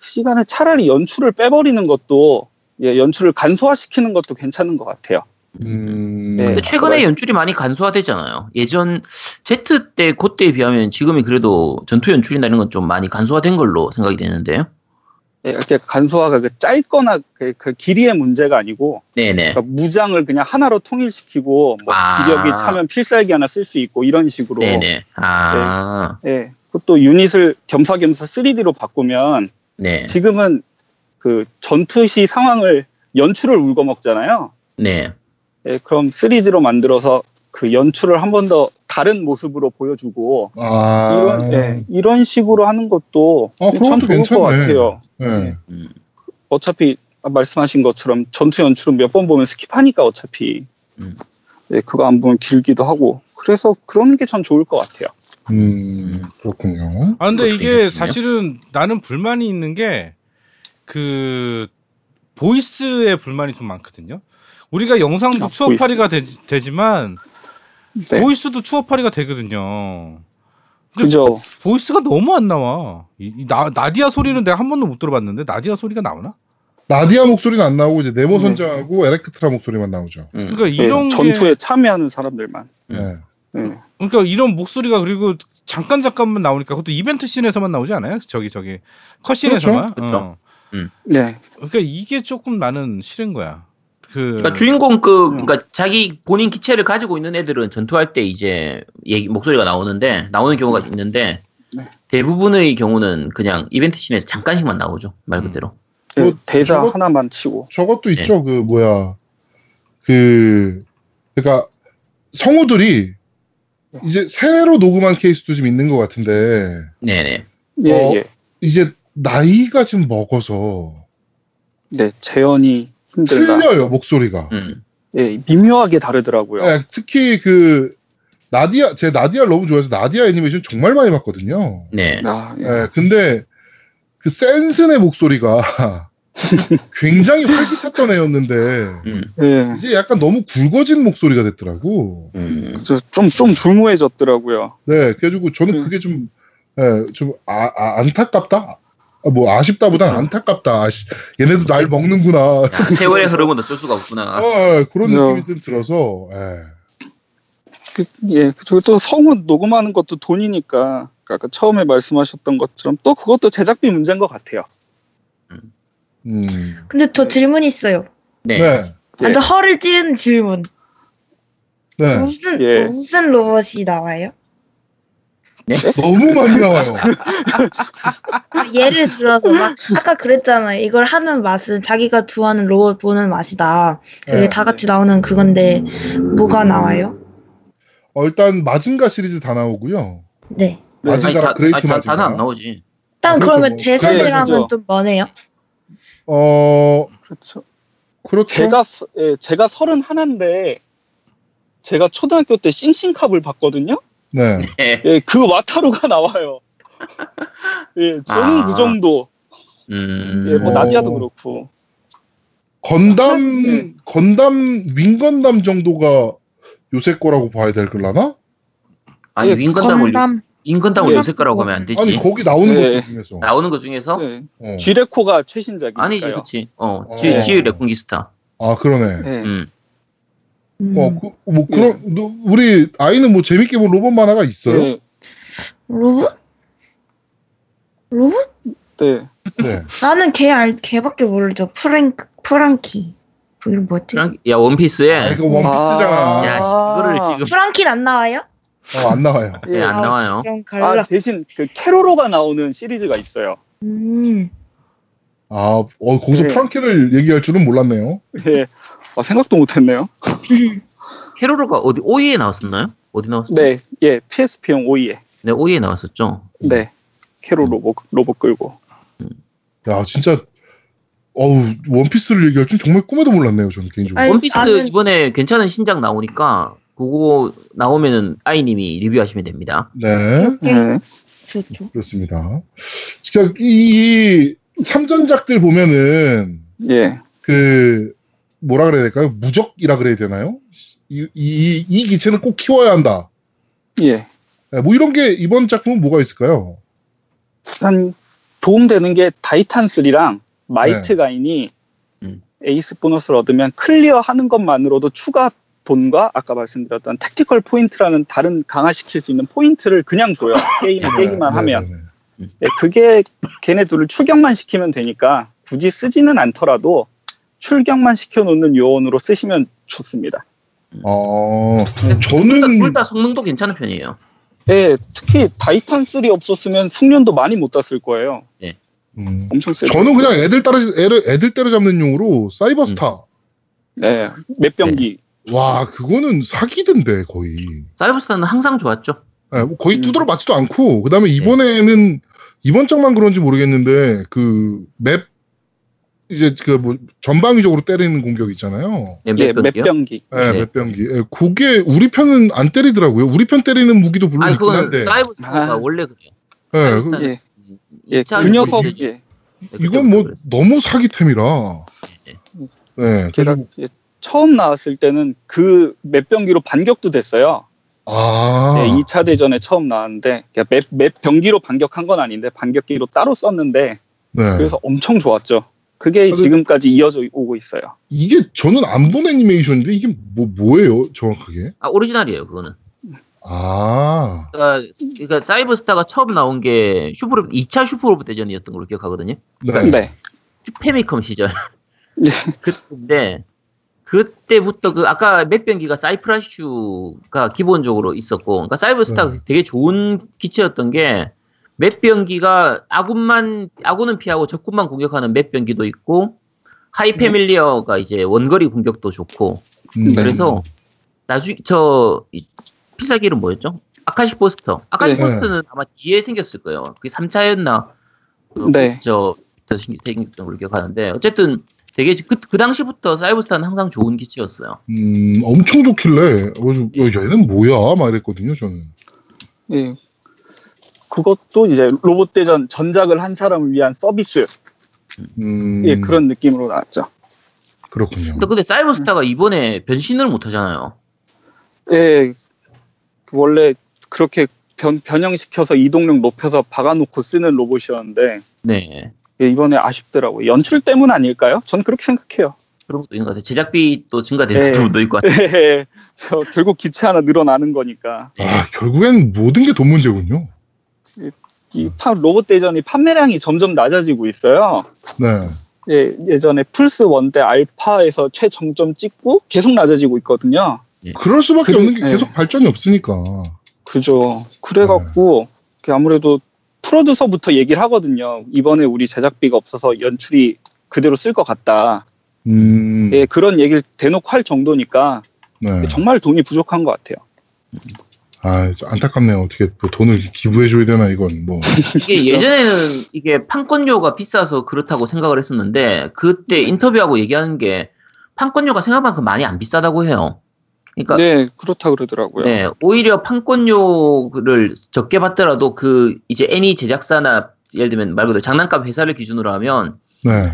시간에 차라리 연출을 빼버리는 것도 예, 연출을 간소화시키는 것도 괜찮은 것 같아요. 네, 근데 최근에 연출이 많이 간소화되잖아요. 예전 Z 때 그때에 비하면 지금이 그래도 전투 연출이나 이런 건 좀 많이 간소화된 걸로 생각이 되는데요. 네, 이렇게 간소화가 그 짧거나 그 길이의 문제가 아니고 네네. 그러니까 무장을 그냥 하나로 통일시키고 뭐 아. 기력이 차면 필살기 하나 쓸 수 있고 이런 식으로. 네네. 아. 네, 네. 그것도 유닛을 겸사겸사 3D로 바꾸면 네. 지금은 그 전투 시 상황을 연출을 울고 먹잖아요. 네. 예, 그럼 3D로 만들어서 그 연출을 한 번 더 다른 모습으로 보여주고 아... 이런 식으로 하는 것도 참 좋을 것 같아요. 네. 예. 어차피 말씀하신 것처럼 전투 연출은 몇 번 보면 스킵하니까 어차피 예, 그거 안 보면 길기도 하고 그래서 그런 게 참 좋을 것 같아요. 그렇군요. 아 근데 이게 사실은 나는 불만이 있는 게 그 보이스에 불만이 좀 많거든요. 우리가 영상도 추억팔이가 되지만 네. 보이스도 추억팔이가 되거든요. 그죠. 보이스가 너무 안 나와. 나디아 소리는 내가 한 번도 못 들어봤는데 나디아 소리가 나오나? 나디아 목소리는 안 나오고 이제 네모 선장하고 에렉트라 목소리만 나오죠. 그러니까 이런 네. 전투에 참여하는 사람들만. 네. 그러니까 이런 목소리가 그리고 잠깐만 나오니까 그것도 이벤트 씬에서만 나오지 않아요? 저기 컷씬에서만. 그렇죠. 네. 그러니까 이게 조금 나는 싫은 거야. 그러니까 주인공급 그러니까 자기 본인 기체를 가지고 있는 애들은 전투할 때 이제 목소리가 나오는 경우가 있는데 네. 대부분의 경우는 그냥 이벤트 씬에서 잠깐씩만 나오죠 말 그대로. 뭐 대사 하나만 치고. 저것도 네. 있죠. 그러니까 성우들이 이제 새로 녹음한 케이스도 좀 있는 것 같은데. 네네. 예. 이제 나이가 지금 먹어서. 네 재현이. 힘들다. 틀려요 목소리가. 예, 미묘하게 다르더라고요. 예, 특히 그 나디아 제가 나디아를 너무 좋아해서 나디아 애니메이션 정말 많이 봤거든요. 네. 예, 근데 그 센슨의 목소리가 굉장히 활기찼던 애였는데 예. 이제 약간 너무 굵어진 목소리가 됐더라고. 좀 중후해졌더라고요. 네, 그래가지고 저는 그게 좀 안타깝다. 뭐 아쉽다보단 안타깝다. 얘네도 날 먹는구나. 야, 세월의 흐름은 어쩔 수가 없구나. 그런 느낌이 좀 들어서. 그리고 또 성우 녹음하는 것도 돈이니까 아까 처음에 말씀하셨던 것처럼 또 그것도 제작비 문제인 것 같아요. 근데 저 질문이 있어요. 네. 완전 허를 찌르는 질문. 네. 무슨 로봇이 나와요? 네? 너무 많이 나와요. 예를 들어서 막 아까 그랬잖아요. 이걸 하는 맛은 자기가 좋아하는 로봇 보는 맛이다. 네. 다 같이 나오는 그건데 뭐가 나와요? 일단 마징가 시리즈 다 나오고요. 네. 마징가랑 그레이트 마징가. 다는 안 나오지. 일단 그러면 제 생각이랑은 좀 머네요. 그렇죠. 그렇죠. 제가 31인데 제가 초등학교 때 싱싱캅을 봤거든요. 네. 예, 그 와타루가 나와요. 예, 저는 그 정도. 예, 뭐 나디아도 그렇고. 건담 윙건담 정도가 요새 거라고 봐야 될 걸라나? 아니, 예, 윙건담을 요새 거라고 하면 안 되지. 아니, 거기 나오는 것 중에서. 나오는 것 중에서? 네. 지레코가 최신작이니까요. 아니지, 그렇지. 지레콩기스타. 아, 그러네. 네. 우리 아이는 뭐 재밌게 본 로봇 만화가 있어요? 네. 로봇? 네. 나는 걔밖에 모르죠. 프랑키. 그 이름 뭐지? 야 원피스에. 이거 원피스잖아. 야 이거를 지금. 프랑키는 안 나와요? 안 나와요. 예, 안 나와요. 대신 그 캐로로가 나오는 시리즈가 있어요. 거기서 네. 프랑키를 얘기할 줄은 몰랐네요. 네. 생각도 못했네요. 캐로로가 어디 OE에 나왔었나요? 어디 나왔었죠? 네, 예, PSP용 OE에. 네, OE에 나왔었죠. 네, 캐로로 로봇 끌고. 야, 진짜, 원피스를 얘기할 줄 정말 꿈에도 몰랐네요, 저는 개인적으로. 원피스 이번에 괜찮은 신작 나오니까 그거 나오면은 아이님이 리뷰하시면 됩니다. 네. 좋죠. 그렇습니다. 진짜 이 참전작들 보면은 예. 그 뭐라 그래야 될까요? 무적이라 그래야 되나요? 이 기체는 꼭 키워야 한다. 예. 뭐 이런 게 이번 작품은 뭐가 있을까요? 일단 도움되는 게 다이탄3랑 마이트 가인이 에이스 보너스를 얻으면 클리어하는 것만으로도 추가 돈과 아까 말씀드렸던 택티컬 포인트라는 다른 강화시킬 수 있는 포인트를 그냥 줘요. 게임만 하면. 네, 그게 걔네 둘을 추격만 시키면 되니까 굳이 쓰지는 않더라도 출격만 시켜놓는 요원으로 쓰시면 좋습니다. 저는 둘 다 성능도 괜찮은 편이에요. 네, 특히 다이탄3 없었으면 숙련도 많이 못 땄을 거예요. 네. 엄청 세. 저는 그냥 애들 때려잡는 용으로 사이버스터. 네, 맷병기. 네. 와, 그거는 사기던데 거의. 사이버스터는 항상 좋았죠. 네, 거의 두드러 맞지도 않고, 그 다음에 이번에는 이번 장만 그런지 모르겠는데 그 맵 이제 그 뭐 전방위적으로 때리는 공격 있잖아요. 예, 맵병기. 예, 맵병기. 예, 그게 우리 편은 안 때리더라고요. 우리 편 때리는 무기도 물론 있긴 한데. 사이버스터가 원래 그래요. 예, 그, 예, 그 녀석. 예. 이건 뭐 그랬어요. 너무 사기템이라. 예. 제가 처음 나왔을 때는 그 맵병기로 반격도 됐어요. 아. 네, 2차 대전에 처음 나왔는데 맵 병기로 반격한 건 아닌데 반격기로 따로 썼는데 네. 그래서 엄청 좋았죠. 그게 지금까지 이어져 오고 있어요. 이게 저는 안 본 애니메이션인데 이게 뭐예요 정확하게? 아 오리지널이에요 그거는. 아. 그러니까 사이버스타가 처음 나온 게 2차 슈퍼로봇 대전이었던 걸로 기억하거든요. 그러니까 네. 페미컴 시절. 그때. 그때부터 그 아까 맥병기가 사이프라슈가 기본적으로 있었고, 그러니까 사이버스타가 되게 좋은 기체였던 게 맥병기가 아군은 피하고 적군만 공격하는 맥병기도 있고 하이패밀리어가 이제 원거리 공격도 좋고 그래서 나중에 저 필살기는 뭐였죠? 아카시 포스터. 아카시 포스터는 아마 뒤에 생겼을 거예요. 그게 3차였나? 네. 저 생겼던 걸로 기억하는데 어쨌든. 되게 그 당시부터 사이버스타는 항상 좋은 기체였어요. 엄청 좋길래 얘는 뭐야? 막 이랬거든요 저는. 예. 그것도 이제 로봇대전 전작을 한 사람을 위한 서비스. 예, 그런 느낌으로 나왔죠. 그렇군요. 근데 사이버스타가 이번에 변신을 못 하잖아요. 예. 원래 그렇게 변형시켜서 이동력 높여서 박아놓고 쓰는 로봇이었는데. 네. 예, 이번에 아쉽더라고요. 연출 때문 아닐까요? 전 그렇게 생각해요. 그런 것도 있는 것 같아요. 제작비 또 증가되는 부분도 있고. 예, 저 결국 기체 하나 늘어나는 거니까. 아, 결국엔 모든 게 돈 문제군요. 이 로봇 대전이 판매량이 점점 낮아지고 있어요. 네. 예, 예전에 플스 1 때 알파에서 최정점 찍고 계속 낮아지고 있거든요. 예. 그럴 수밖에 없는 게 계속 발전이 없으니까. 그죠. 그래갖고 아무래도. 프로듀서부터 얘기를 하거든요. 이번에 우리 제작비가 없어서 연출이 그대로 쓸 것 같다. 예, 그런 얘기를 대놓고 할 정도니까 정말 돈이 부족한 것 같아요. 아, 안타깝네요. 어떻게 뭐 돈을 기부해줘야 되나 이건 뭐. 이게 예전에는 이게 판권료가 비싸서 그렇다고 생각을 했었는데 그때 인터뷰하고 얘기하는 게 판권료가 생각만큼 많이 안 비싸다고 해요. 그러니까 네, 그렇다 그러더라고요. 네, 오히려 판권료를 적게 받더라도 그 이제 애니 제작사나 예를 들면 말 그대로 장난감 회사를 기준으로 하면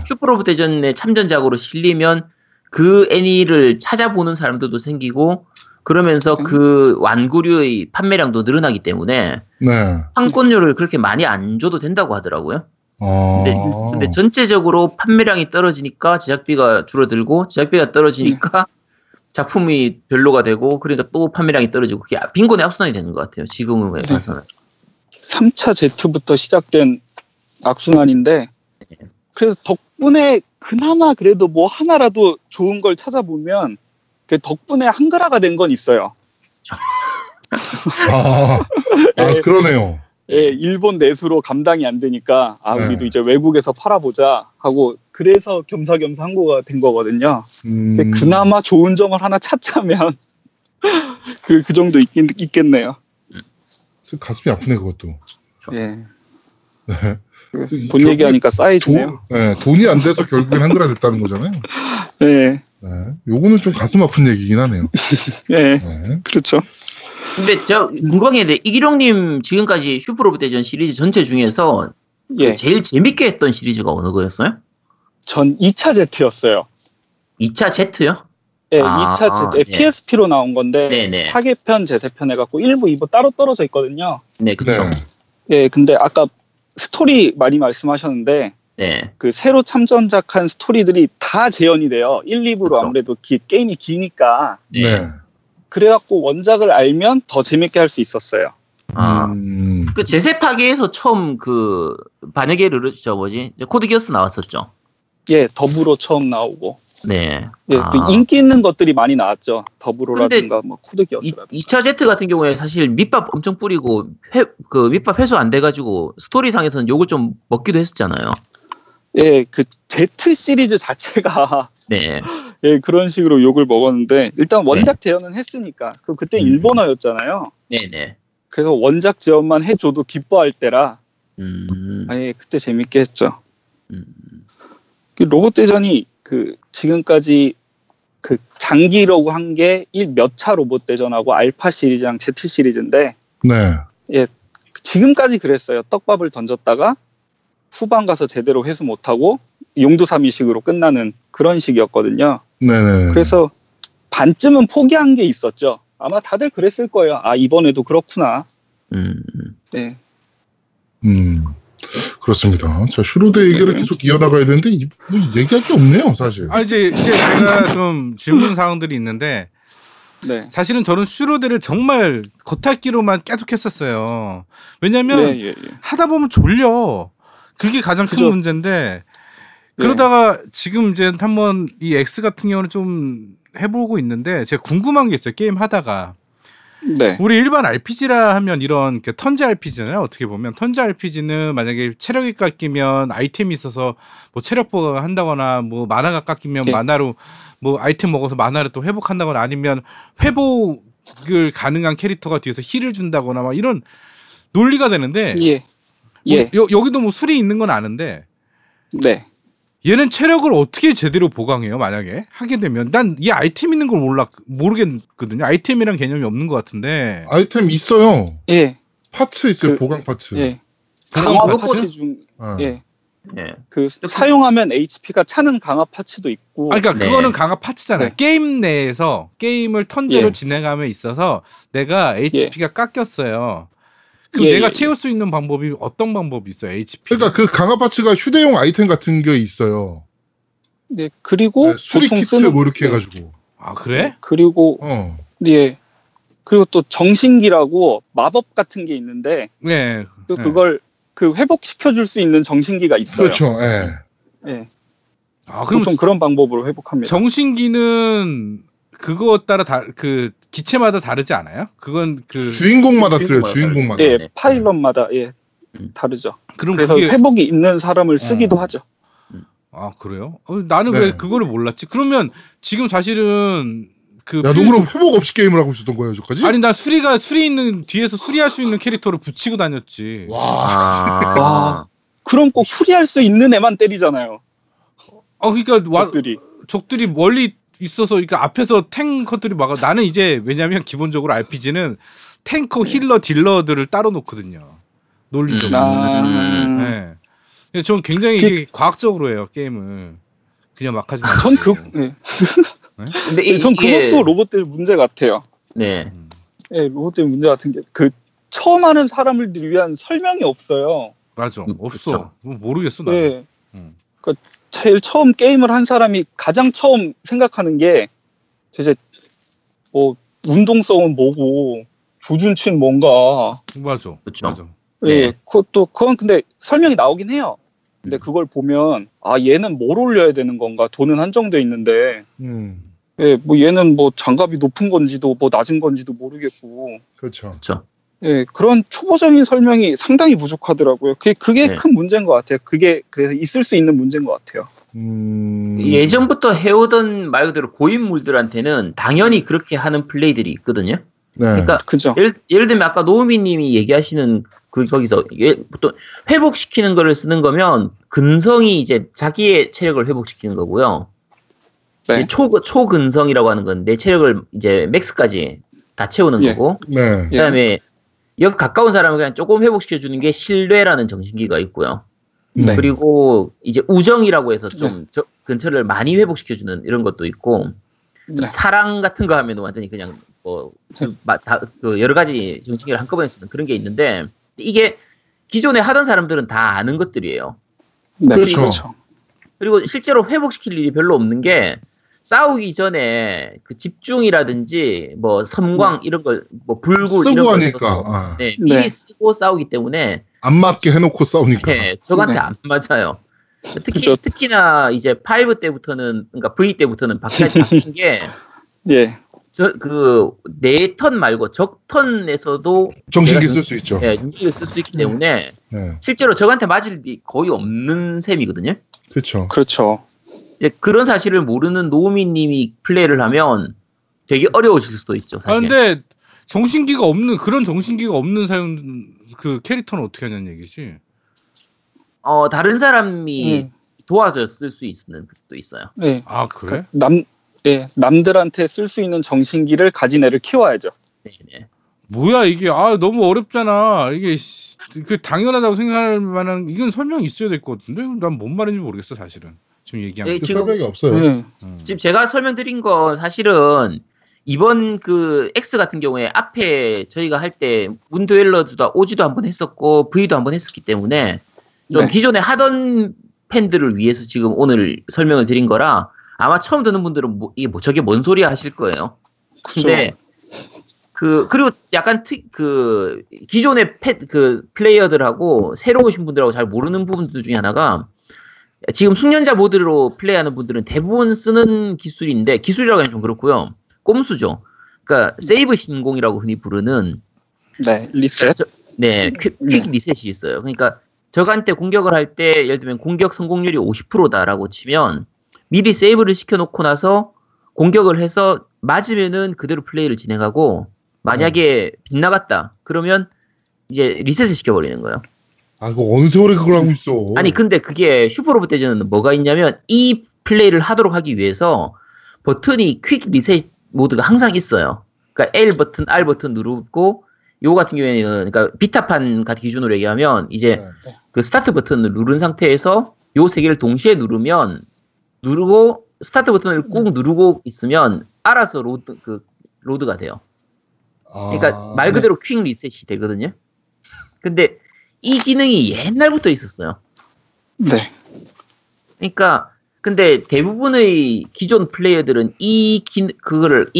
슈퍼로봇 대전의 참전작으로 실리면 그 애니를 찾아보는 사람들도 생기고 그러면서 그 완구류의 판매량도 늘어나기 때문에 판권료를 그렇게 많이 안 줘도 된다고 하더라고요. 근데 전체적으로 판매량이 떨어지니까 제작비가 줄어들고 제작비가 떨어지니까 작품이 별로가 되고 그러니까 또 판매량이 떨어지고 그게 빈곤의 악순환이 되는 것 같아요. 지금은 봐서는 3차 제트부터 시작된 악순환인데 그래서 덕분에 그나마 그래도 뭐 하나라도 좋은 걸 찾아보면 그 덕분에 한글화가 된 건 있어요. 그러네요. 예, 일본 내수로 감당이 안 되니까 우리도 이제 외국에서 팔아보자 하고 그래서 겸사겸사 한 거가 된 거거든요. 그나마 좋은 점을 하나 찾자면 그 정도 있겠네요. 가슴이 아프네 그것도. 예. 네. 돈 얘기하니까 쌓이지네요. 네, 돈이 안 돼서 결국엔 한글화 됐다는 거잖아요. 네. 요거는 좀 가슴 아픈 얘기긴 하네요. 네. 네. 그렇죠. 근데 저 궁금한데 이기룡님 지금까지 슈퍼로봇 대전 시리즈 전체 중에서 제일 재밌게 했던 시리즈가 어느 거였어요? 전 2차 제트였어요. 2차 Z요? 네, 아, 2차 Z. 네. PSP로 나온 건데 네네. 파괴편, 제세편 해갖고 1부, 2부 따로 떨어져 있거든요. 네, 그렇죠. 네. 네, 근데 아까 스토리 많이 말씀하셨는데 네. 그 새로 참전작한 스토리들이 다 재현이 돼요. 1, 2부로 그쵸. 아무래도 게임이 기니까. 네. 그래갖고 원작을 알면 더 재밌게 할 수 있었어요. 아, 그 제세 파괴에서 처음 그 반역의 르르죠 뭐지? 코드기어스 나왔었죠. 예, 더불어 처음 나오고. 네. 예, 아. 또 인기 있는 것들이 많이 나왔죠. 더불어라든가 뭐 코드기어스라든가. 2차 Z 같은 경우에 사실 밑밥 엄청 뿌리고 그 밑밥 회수 안 돼가지고 스토리상에서는 욕을 좀 먹기도 했었잖아요. 예, 그 Z 시리즈 자체가 네. 예, 그런 식으로 욕을 먹었는데 일단 원작 네. 재현은 했으니까 그 그때 일본어였잖아요. 네네. 그래서 원작 재현만 해줘도 기뻐할 때라. 아예 그때 재밌게 했죠. 그 로봇 대전이 그 지금까지 그 장기라고 한 게 몇 차 로봇 대전하고 알파 시리즈랑 제트 시리즈인데, 네, 예 지금까지 그랬어요. 떡밥을 던졌다가 후반 가서 제대로 회수 못하고 용두삼이식으로 끝나는 그런 식이었거든요. 네. 그래서 반쯤은 포기한 게 있었죠. 아마 다들 그랬을 거예요. 아 이번에도 그렇구나. 네. 그렇습니다. 자, 슈로드 얘기를 계속 이어나가야 되는데 뭐 얘기할 게 없네요, 사실. 아 이제 제가 좀 질문 사항들이 있는데, 네. 사실은 저는 슈로드를 정말 겉핥기로만 계속 했었어요. 왜냐하면 네, 예. 하다 보면 졸려. 그게 가장 큰 문제인데 그러다가 지금 이제 한번 이 X 같은 경우는 좀 해보고 있는데 제가 궁금한 게 있어요. 게임 하다가. 네. 우리 일반 RPG라 하면 이런 턴제 RPG잖아요. 어떻게 보면 턴제 RPG는 만약에 체력이 깎이면 아이템이 있어서 뭐 체력보가 한다거나 뭐 만화가 깎이면 네. 만화로 뭐 아이템 먹어서 만화를 또 회복한다거나 아니면 회복을 가능한 캐릭터가 뒤에서 힐을 준다거나 막 이런 논리가 되는데 예. 뭐 여기도 뭐 술이 있는 건 아는데 네. 얘는 체력을 어떻게 제대로 보강해요? 만약에 하게 되면 난 이 아이템 있는 걸 모르겠거든요. 아이템이란 개념이 없는 것 같은데. 아이템 있어요. 예. 파츠 있어요. 그, 보강 파츠. 예. 강화 파츠 중. 예. 예. 그 사용하면 HP가 차는 강화 파츠도 있고. 아, 그러니까 네. 그거는 강화 파츠잖아요. 네. 게임 내에서 게임을 턴제로 진행함에 있어서 내가 HP가 깎였어요. 그럼 내가 채울 수 있는 방법이 어떤 방법이 있어요? HP. 그러니까 그 강화 파츠가 휴대용 아이템 같은 게 있어요. 네, 그리고 네, 수리 키트 쓰는... 뭐 이렇게 해가지고. 아 그래? 그리고 예. 그리고 또 정신기라고 마법 같은 게 있는데, 네. 또 그걸 그 회복시켜 줄 수 있는 정신기가 있어요. 그렇죠. 예. 네. 아 그럼 보통 그런 방법으로 회복합니다. 정신기는 그거 따라 그 기체마다 다르지 않아요? 그건 그 주인공마다 그래요. 주인공마다. 예, 네. 파일럿마다 예 다르죠. 그럼 그래서 그게... 회복이 있는 사람을 쓰기도 하죠. 아 그래요? 나는 왜 그거를 몰랐지? 그러면 지금 사실은 그 야, 너 그럼 회복 없이 게임을 하고 있었던 거야 여기까지? 아니 나 수리 있는 뒤에서 수리할 수 있는 캐릭터를 붙이고 다녔지. 와. 그럼 꼭 수리할 수 있는 애만 때리잖아요. 아 그러니까 적들이 멀리. 있어서 그러니까 앞에서 탱커들이 막 나는 이제 왜냐면 기본적으로 RPG는 탱커 힐러 딜러들을 따로 놓거든요. 논리적으로. 네. 저는 굉장히 이게 과학적으로 해요 게임을. 그냥 막 하지 않아요. 전 그것도 로봇들 문제 같아요. 네. 네 로봇들 문제 같은 게 그 처음 하는 사람을 위한 설명이 없어요. 맞아. 없어. 그쵸? 모르겠어 나. 네. 그러니까 제일 처음 게임을 한 사람이 가장 처음 생각하는 게 이제 뭐 운동성은 뭐고 조준치는 뭔가 맞아 그렇죠 예 그것도 그건 근데 설명이 나오긴 해요. 근데 그걸 보면 아 얘는 뭘 올려야 되는 건가 돈은 한정돼 있는데 예 뭐 얘는 뭐 장갑이 높은 건지도 뭐 낮은 건지도 모르겠고 그렇죠 예 그런 초보적인 설명이 상당히 부족하더라고요. 그게 큰 문제인 것 같아요. 그게 그래서 있을 수 있는 문제인 것 같아요. 예전부터 해오던 말 그대로 고인물들한테는 당연히 그렇게 하는 플레이들이 있거든요. 네. 그러니까 예를 들면 아까 노우미님이 얘기하시는 그 거기서 보통 회복시키는 거를 쓰는 거면 근성이 이제 자기의 체력을 회복시키는 거고요. 네. 초근성이라고 하는 건 내 체력을 이제 맥스까지 다 채우는 거고. 네. 그다음에 여기 가까운 사람을 그냥 조금 회복시켜주는 게 신뢰라는 정신기가 있고요. 네. 그리고 이제 우정이라고 해서 좀 근처를 많이 회복시켜주는 이런 것도 있고, 네. 사랑 같은 거 하면 완전히 그냥 뭐 그 여러 가지 정신기를 한꺼번에 쓰는 그런 게 있는데, 이게 기존에 하던 사람들은 다 아는 것들이에요. 네, 그렇죠. 그리고 실제로 회복시킬 일이 별로 없는 게, 싸우기 전에 그 집중이라든지 뭐 섬광 이런 걸 뭐 불구 쓰고 이런 걸 하니까. 네, 미리 네. 쓰고 싸우기 때문에 안 맞게 해놓고 싸우니까. 네, 저한테 네. 안 맞아요. 특히 그렇죠. 특히나 이제 5 때부터는 그러니까 V 때부터는 바뀌지 않는 게 예. 저 그 내 턴 말고 적 턴에서도 정신기 쓸 수 있죠. 네, 정신기 쓸 수 있기 때문에 네. 실제로 저한테 맞을 일이 거의 없는 셈이거든요. 그렇죠. 그렇죠. 이제 그런 사실을 모르는 노미님이 플레이를 하면 되게 어려워질 수도 있죠. 사실. 아, 근데 정신기가 없는 그런 정신기가 없는 사용 그 캐릭터는 어떻게 하냐는 얘기지. 다른 사람이 도와서 쓸 수 있는 것도 있어요. 네. 아 그래? 남들한테 쓸 수 있는 정신기를 가진 애를 키워야죠. 네네. 뭐야 이게 아 너무 어렵잖아. 이게 그 당연하다고 생각할 만한 이건 설명이 있어야 될 것 같은데 난 뭔 말인지 모르겠어 사실은. 지금 얘기한 게 설명이 없어요. 지금 제가 설명드린 건 사실은 이번 그 X 같은 경우에 앞에 저희가 할 때 문드웰러도 오지도 한번 했었고 V도 한번 했었기 때문에 좀 네. 기존에 하던 팬들을 위해서 지금 오늘 설명을 드린 거라 아마 처음 듣는 분들은 뭐, 이게 뭐 저게 뭔 소리야 하실 거예요. 근데 그리고 약간 그 기존의 플레이어들하고 새로 오신 분들하고 잘 모르는 부분들 중에 하나가 지금 숙련자 모드로 플레이하는 분들은 대부분 쓰는 기술인데 기술이라고 하면 좀 그렇고요. 꼼수죠. 그러니까 세이브 신공이라고 흔히 부르는 네 리셋. 네 퀵 리셋이 있어요. 그러니까 적한테 공격을 할 때 예를 들면 공격 성공률이 50%다라고 치면 미리 세이브를 시켜놓고 나서 공격을 해서 맞으면은 그대로 플레이를 진행하고 만약에 빗나갔다 그러면 이제 리셋을 시켜버리는 거예요. 아, 이거 어느 세월에 그걸 하고 있어. 아니, 근데 그게 슈퍼로봇 대전은 뭐가 있냐면 이 플레이를 하도록 하기 위해서 버튼이 퀵 리셋 모드가 항상 있어요. 그러니까 L 버튼, R 버튼 누르고 요거 같은 경우에는 그러니까 비타판 같은 기준으로 얘기하면 이제 그 스타트 버튼을 누른 상태에서 요 세 개를 동시에 누르고 스타트 버튼을 꾹 누르고 있으면 알아서 로드가 돼요. 그러니까 말 그대로 퀵 리셋이 되거든요. 근데 이 기능이 옛날부터 있었어요. 네. 그러니까 근데 대부분의 기존 플레이어들은 이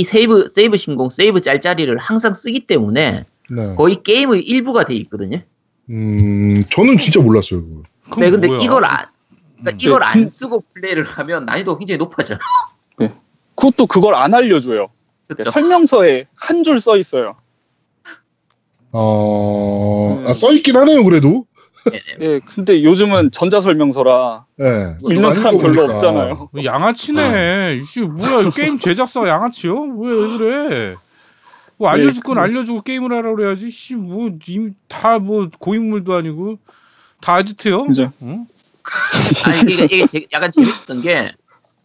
세이브 신공, 세이브 짤짤이를 항상 쓰기 때문에 네. 거의 게임의 일부가 돼 있거든요. 저는 진짜 몰랐어요. 그거. 네, 근데 뭐야? 이걸 안 쓰고 플레이를 하면 난이도가 굉장히 높아져요. 네. 그것도 그걸 안 알려줘요. 그렇죠? 설명서에 한 줄 써 있어요. 써있긴 하네요, 그래도. 네, 근데 요즘은 전자설명서라 네, 읽는 사람 별로 없잖아요. 양아치네. 뭐야, 게임 제작사가 양아치요? 왜 그래? 뭐 알려줄 건 알려주고 게임을 하라고 그래야지. 다 고인물도 아니고. 다 아지트요? 그죠. 응? 아니, 이게 약간 재밌었던 게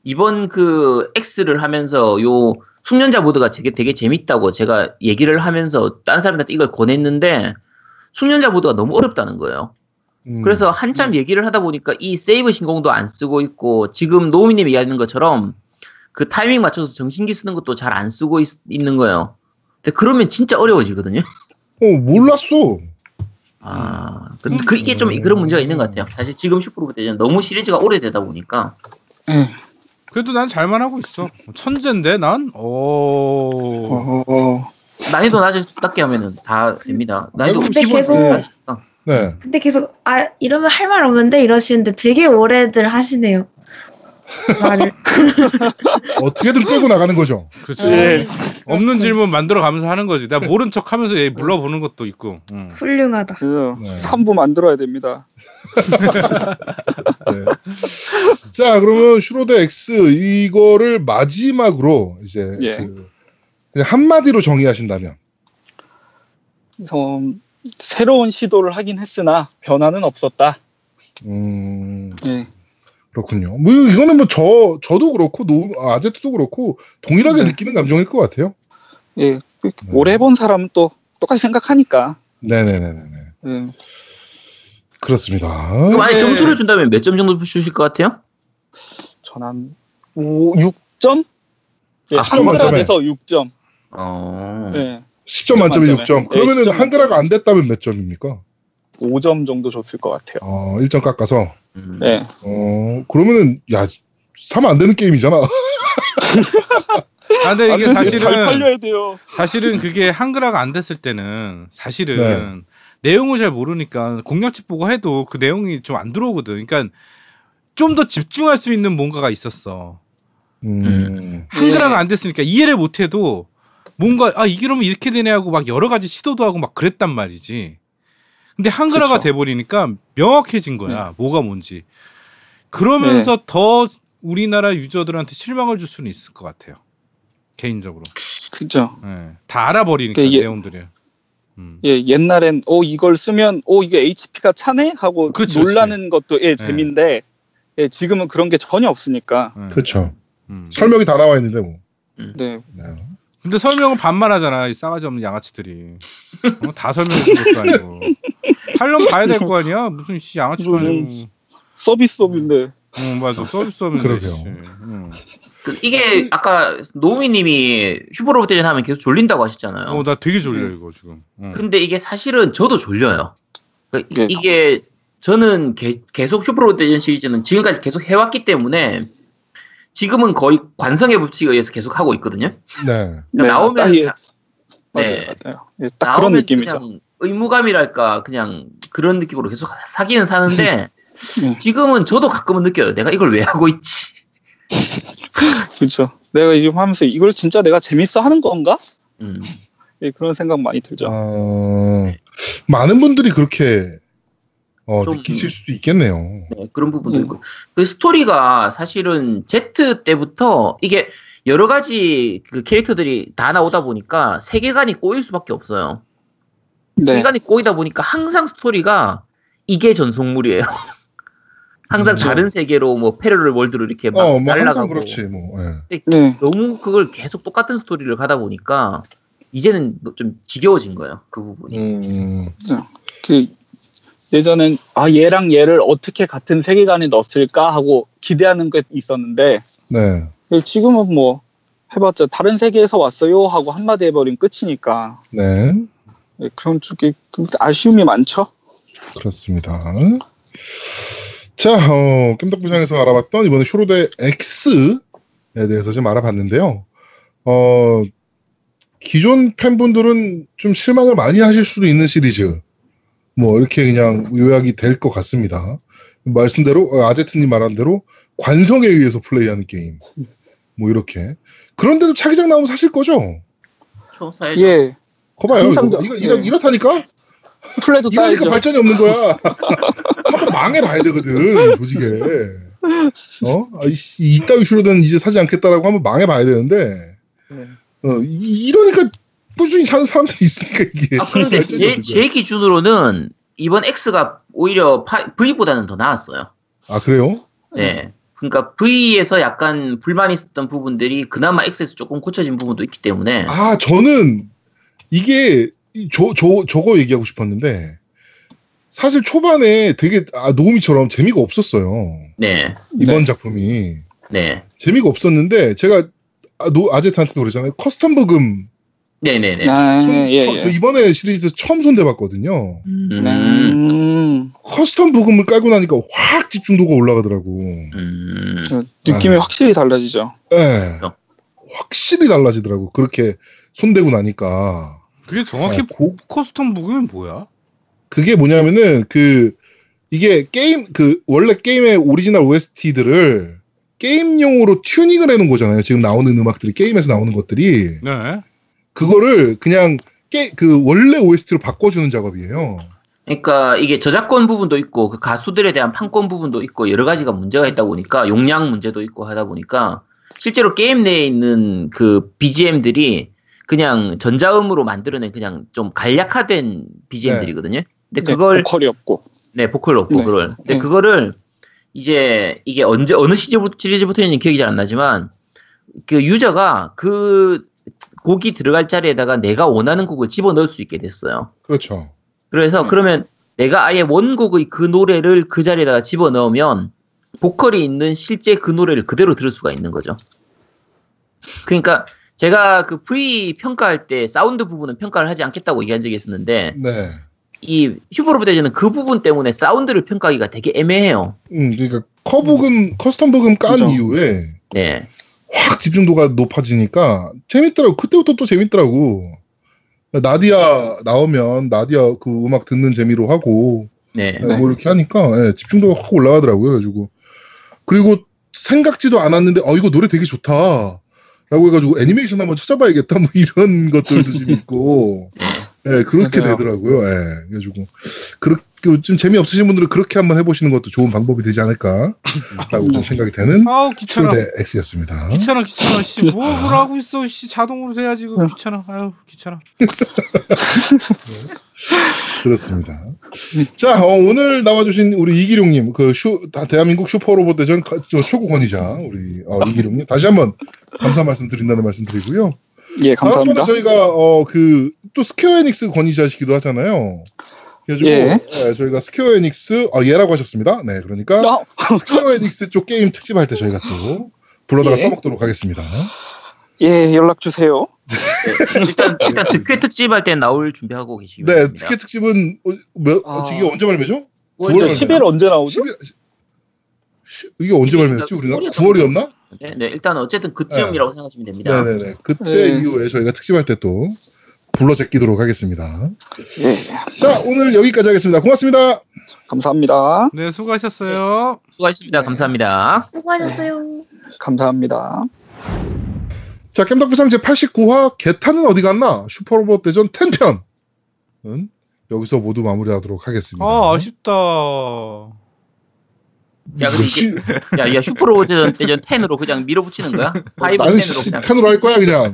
이번 그 X를 하면서 요 숙련자 모드가 되게 재밌다고 제가 얘기를 하면서 다른 사람들한테 이걸 권했는데 숙련자 모드가 너무 어렵다는 거예요. 그래서 한참 얘기를 하다 보니까 이 세이브 신공도 안 쓰고 있고 지금 노우미님 얘기하는 것처럼 그 타이밍 맞춰서 정신기 쓰는 것도 잘 안 쓰고 있는 거예요. 근데 그러면 진짜 어려워지거든요. 몰랐어. 아, 근데 이게 좀 그런 문제가 있는 것 같아요. 사실 지금 슈퍼로봇 대전 너무 시리즈가 오래되다 보니까. 그래도 난 잘만 하고 있어. 천재인데 난? 난이도 낮을 수 있게 하면은 다 됩니다. 난이도 근데 계속 네. 근데 계속 이러면 할 말 없는데 이러시는데 되게 오래들 하시네요. 어떻게든 빼고 나가는 거죠. 그렇지. 네. 없는 질문 만들어 가면서 하는 거지. 내가 모른 척 하면서 얘 물어보는 것도 있고. 훌륭하다. 3부 만들어야 됩니다. 네. 자, 그러면 슈로데 X 이거를 마지막으로 이제 한마디로 정의하신다면 새로운 시도를 하긴 했으나 변화는 없었다. 네. 그렇군요. 뭐 이거는 뭐 저도 그렇고 아제트도 그렇고 동일하게 느끼는 감정일 것 같아요. 예, 오래 해본 사람은 또 똑같이 생각하니까. 네네네네. 그렇습니다. 그럼 아예 점수를 준다면 몇 점 정도 주실 것 같아요? 전한 6점? 예, 아, 한글화돼서 6점. 어. 네. 10점 만점에 6점. 그러면은 네, 한글화가 안 됐다면 몇 점입니까? 5점 정도 줬을 것 같아요. 어, 1점 깎아서. 네. 어, 그러면은 야, 사면 안 되는 게임이잖아. 아, 근데 이게 사실은 그게 한글화가 안 됐을 때는 사실은 네. 내용을 잘 모르니까 공략집 보고 해도 그 내용이 좀 안 들어오거든. 그러니까 좀 더 집중할 수 있는 뭔가가 있었어. 한글화가 안 됐으니까 이해를 못 해도 뭔가 아 이게 그러면 이렇게 되네 하고 막 여러 가지 시도도 하고 막 그랬단 말이지. 근데 한글화가 돼 버리니까 명확해진 거야. 뭐가 뭔지. 그러면서 더 우리나라 유저들한테 실망을 줄 수는 있을 것 같아요. 개인적으로. 그죠. 네. 다 알아버리니까 내용들이. 예, 옛날엔 이걸 쓰면 이게 HP가 차네 하고 그치, 놀라는 것도 재미인데 예, 지금은 그런 게 전혀 없으니까. 그렇죠. 설명이 다 나와 있는데 뭐. 네. 근데 설명은 반만 하잖아. 이 싸가지 없는 양아치들이. 다 설명해 줄 것도 아니고. 하려면 봐야 될 거 아니야? 무슨 씨 양아치도 아니고. 서비스업인데. 맞아. 서비스업인데. 그러게요. 이게 아까 노미님이 슈퍼로봇 대전 하면 계속 졸린다고 하셨잖아요. 나 되게 졸려 이거 지금. 근데 이게 사실은 저도 졸려요. 그러니까 이게 저는 계속 슈퍼로봇 대전 시리즈는 지금까지 계속 해왔기 때문에 지금은 거의 관성의 법칙에 의해서 계속 하고 있거든요. 네. 나오면 맞아요. 딱 그런 느낌이죠. 그냥 의무감이랄까 그냥 그런 느낌으로 계속 사기는 사는데 지금은 저도 가끔은 느껴요. 내가 이걸 왜 하고 있지? 그렇죠. 내가 지금 하면서 이걸 진짜 내가 재밌어 하는 건가? 예, 그런 생각 많이 들죠. 많은 분들이 그렇게 느끼실 수도 있겠네요. 네, 그런 부분도 있고. 그 스토리가 사실은 Z 때부터 이게 여러 가지 그 캐릭터들이 다 나오다 보니까 세계관이 꼬일 수밖에 없어요. 네. 세계관이 꼬이다 보니까 항상 스토리가 이게 전속물이에요. 항상 다른 세계로 뭐 패러럴 월드로 이렇게 막 날아가고. 그렇지 뭐. 너무 그걸 계속 똑같은 스토리를 가다 보니까 이제는 좀 지겨워진 거예요. 그 부분이. 그 예전엔 얘랑 얘를 어떻게 같은 세계관에 넣었을까 하고 기대하는 게 있었는데. 네. 지금은 뭐 해봤자 다른 세계에서 왔어요 하고 한마디 해버린 끝이니까. 네. 네 그런 쪽에 아쉬움이 많죠. 그렇습니다. 자, 겜덕부장에서 알아봤던 이번에 슈로대 X에 대해서 좀 알아봤는데요. 기존 팬분들은 좀 실망을 많이 하실 수도 있는 시리즈. 뭐 이렇게 그냥 요약이 될 것 같습니다. 말씀대로 아제트님 말한 대로 관성에 의해서 플레이하는 게임. 뭐 이렇게. 그런데도 차기작 나오면 사실 거죠? 예. 거봐요. 이렇다니까? 플레도 이러니까 발전이 없는 거야. 한번 망해봐야 되거든, 조직에. 이따위 슈로대는 이제 사지 않겠다라고 한번 망해봐야 되는데, 이러니까 꾸준히 사는 사람들이 있으니까 이게. 아, 그런데 제 기준으로는 이번 X가 오히려 V보다는 더 나았어요. 아, 그래요? 네. 그러니까 V에서 약간 불만이 있었던 부분들이 그나마 X에서 조금 고쳐진 부분도 있기 때문에. 아, 저는 이게 저거 얘기하고 싶었는데, 사실 초반에 되게 노우미처럼 재미가 없었어요. 네. 이번 작품이. 네. 재미가 없었는데, 제가 아제트한테도 그랬잖아요. 커스텀 버금. 네네네. 저 이번에 시리즈에서 처음 손대봤거든요. 커스텀 버금을 깔고 나니까 확 집중도가 올라가더라고. 느낌이 확실히 달라지죠. 네. 확실히 달라지더라고. 그렇게 손대고 나니까. 그게 정확히 커스텀 부금이 뭐야? 그게 뭐냐면은 이게 게임 원래 게임의 오리지널 OST들을 게임용으로 튜닝을 해놓은 거잖아요. 지금 나오는 음악들이 게임에서 나오는 것들이. 네. 그거를 그냥 원래 OST로 바꿔주는 작업이에요. 그러니까 이게 저작권 부분도 있고 그 가수들에 대한 판권 부분도 있고 여러 가지가 문제가 있다 보니까 용량 문제도 있고 하다 보니까 실제로 게임 내에 있는 그 BGM들이 그냥 전자음으로 만들어낸 그냥 좀 간략화된 BGM들이거든요. 근데 그걸 보컬이 없고, 그걸. 근데 그거를 이제 이게 언제 어느 시리즈부터인지 기억이 잘 안 나지만 그 유저가 그 곡이 들어갈 자리에다가 내가 원하는 곡을 집어 넣을 수 있게 됐어요. 그렇죠. 그래서 그러면 내가 아예 원곡의 그 노래를 그 자리에다가 집어 넣으면 보컬이 있는 실제 그 노래를 그대로 들을 수가 있는 거죠. 그러니까 제가 그 V 평가할 때 사운드 부분은 평가를 하지 않겠다고 얘기한 적이 있었는데 네. 이 슈퍼로봇 대전은 그 부분 때문에 사운드를 평가하기가 되게 애매해요. 그러니까 커스텀 버금 깐 그렇죠? 이후에 네. 확 집중도가 높아지니까 재밌더라고. 그때부터 또 재밌더라고. 나디아 나오면 나디아 그 음악 듣는 재미로 하고 네. 뭐 이렇게 하니까 네, 집중도가 확 올라가더라고요. 가지고 그리고 생각지도 않았는데 이거 노래 되게 좋다. 라고 해가지고 애니메이션 한번 찾아봐야겠다. 뭐 이런 것들도 지금 있고. 네, 그렇게 맞아요. 되더라고요. 예. 네, 그래가지고. 좀 재미없으신 분들은 그렇게 한번 해보시는 것도 좋은 방법이 되지 않을까. 라고 좀 생각이 되는. 아우, 귀찮아. 슈퍼로봇 X였습니다. 귀찮아. 씨, 뭘 하고 있어. 씨, 자동으로 해야지. 귀찮아. 아유, 귀찮아. 네. 그렇습니다. 자, 오늘 나와주신 우리 이기룡님, 대한민국 슈퍼로봇 대전 최고 권위자, 우리 이기룡님. 다시 한번 감사 말씀 드린다는 말씀 드리고요. 예, 감사합니다. 다음번에 저희가, 또 스퀘어 에닉스 권위자시기도 하잖아요. 그래가지고 예. 저희가 스퀘어 에닉스, 예라고 하셨습니다. 네, 그러니까 스퀘어 에닉스 쪽 게임 특집할 때 저희가 또 불러다가 예. 써먹도록 하겠습니다. 예, 연락주세요. 네, 일단 특혜 특집 할 때 나올 준비하고 계시고요. 네, 됩니다. 특혜 특집은 이게 언제 발매죠? 10일 언제 나오죠? 이게 언제 발매였지? 우리가 9월이었나? 네, 일단 어쨌든 그쯤이라고 네. 생각하시면 됩니다. 네, 그때 네. 이후에 저희가 특집할 때 또 불러 제끼도록 하겠습니다. 네. 자, 오늘 여기까지 하겠습니다. 고맙습니다. 감사합니다. 네, 수고하셨어요. 네, 수고하셨습니다. 네. 감사합니다. 수고하셨어요. 네, 감사합니다. 자, 겜덕비상 제89화 개탄은 어디 갔나? 슈퍼로봇 대전 10편 여기서 모두 마무리하도록 하겠습니다. 아, 아쉽다. 야, 근데 이게 야 슈퍼로봇 대전 10으로 그냥 밀어붙이는 거야? 5, 나는 10으로 그냥 10으로 할 거야 그냥.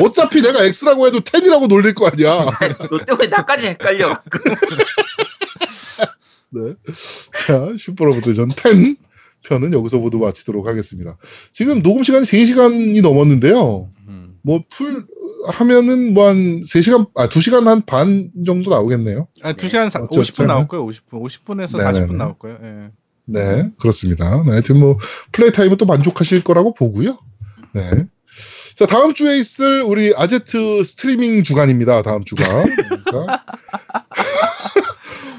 어차피 내가 X라고 해도 10이라고 놀릴 거 아니야. 너 때문에 나까지 헷갈려. 네. 자, 슈퍼로봇 대전 10 편은 여기서 모두 마치도록 하겠습니다. 지금 녹음 시간이 3시간이 넘었는데요. 뭐 풀 하면은 뭐 한 3시간 2시간 한 반 정도 나오겠네요. 2시간 50분 나올 거예요. 50분에서 네네네. 40분 나올 거예요. 예. 네, 그렇습니다. 네, 하여튼 뭐 플레이 타임은 또 만족하실 거라고 보고요. 네. 자, 다음 주에 있을 우리 아제트 스트리밍 주간입니다. 다음 주가. 그러니까.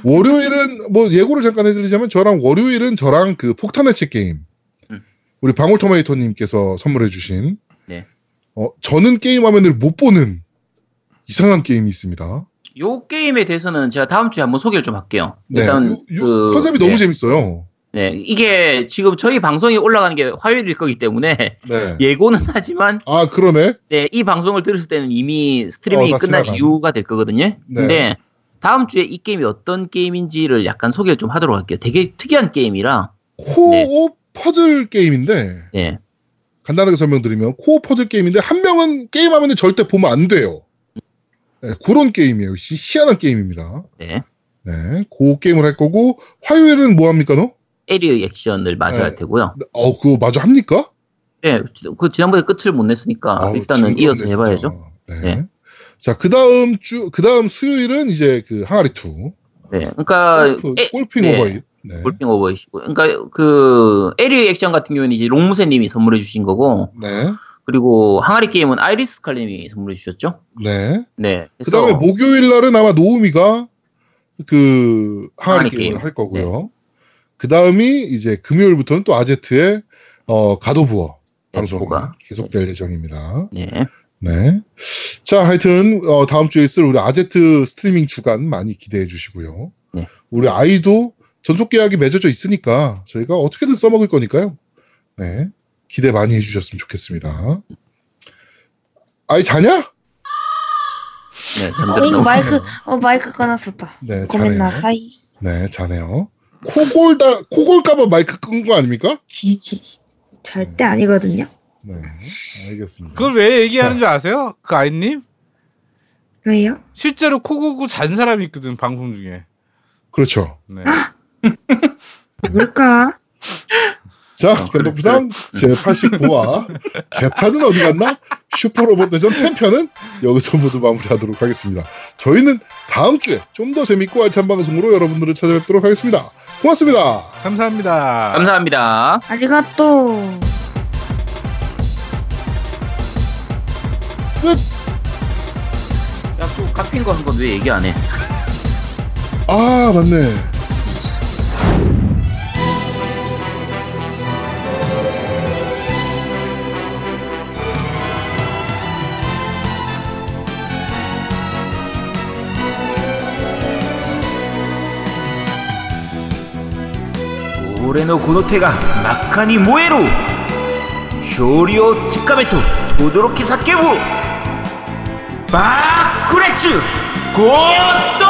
월요일은 뭐 예고를 잠깐 해드리자면 월요일은 저랑 그 폭탄 해체 게임 우리 방울토마토님께서 선물해주신 네. 저는 게임 화면을 못 보는 이상한 게임이 있습니다. 요 게임에 대해서는 제가 다음 주에 한번 소개를 좀 할게요. 네. 일단 컨셉이 너무 재밌어요. 네, 이게 지금 저희 방송이 올라가는 게 화요일일 거기 때문에 네. 예고는 하지만 그러네. 네, 이 방송을 들으실 때는 이미 스트리밍이 끝난 이유가 될 거거든요. 네. 근데 다음 주에 이 게임이 어떤 게임인지를 약간 소개를 좀 하도록 할게요. 되게 특이한 게임이라 코어 퍼즐 게임인데 네. 간단하게 설명드리면 코어 퍼즐 게임인데 한 명은 게임하면 절대 보면 안 돼요. 네, 그런 게임이에요. 희한한 게임입니다. 네. 네, 그 게임을 할 거고 화요일은 뭐 합니까 너? 에리 액션을 마저 할 테고요. 그거 마저 합니까? 네, 그 지난번에 끝을 못 냈으니까 일단은 이어서 해봐야죠. 네. 네. 자, 그 다음 수요일은 이제 그 항아리2. 네. 그러니까. 골핑 오버잇. 네. 골핑 오버잇이고. 그러니까 에리 액션 같은 경우는 이제 롱무새님이 선물해주신 거고. 네. 그리고 항아리 게임은 아이리스 칼님이 선물해주셨죠. 네. 네. 그 다음에 목요일날은 아마 노우미가 그 항아리 게임을 할 거고요. 네. 그 다음이 이제 금요일부터는 또 아제트의 가도부어. 바로 저가 계속될 네. 예정입니다. 네. 네. 자, 하여튼, 다음 주에 있을 우리 아제트 스트리밍 주간 많이 기대해 주시고요. 네. 우리 아이도 전속 계약이 맺어져 있으니까 저희가 어떻게든 써먹을 거니까요. 네. 기대 많이 해 주셨으면 좋겠습니다. 아이, 자냐? 네, 잠들었나? 마이크 꺼놨었다. 네, 자네요. 네, 자네요. 코골까봐 마이크 끈 거 아닙니까? 절대 아니거든요. 네, 알겠습니다. 그걸 왜 얘기하는 줄 아세요? 그 아이님? 왜요? 실제로 코 고고 잔 사람이 있거든, 방송 중에. 그렇죠. 네. 뭘까? 자, 감독 부상 제89화 겟타는 어디 갔나? 슈퍼로봇 대전 10편은 여기서 모두 마무리하도록 하겠습니다. 저희는 다음 주에 좀 더 재밌고 알찬 방송으로 여러분들을 찾아뵙도록 하겠습니다. 고맙습니다. 감사합니다. 감사합니다. 아리가또. 끝. 야, 또 갚힌 거 한 건 왜 얘기 안 해? 아, 맞네.俺のこの手が真っ赤に燃えろ勝利をつかめと轟き叫ぶバークレッシュゴーッド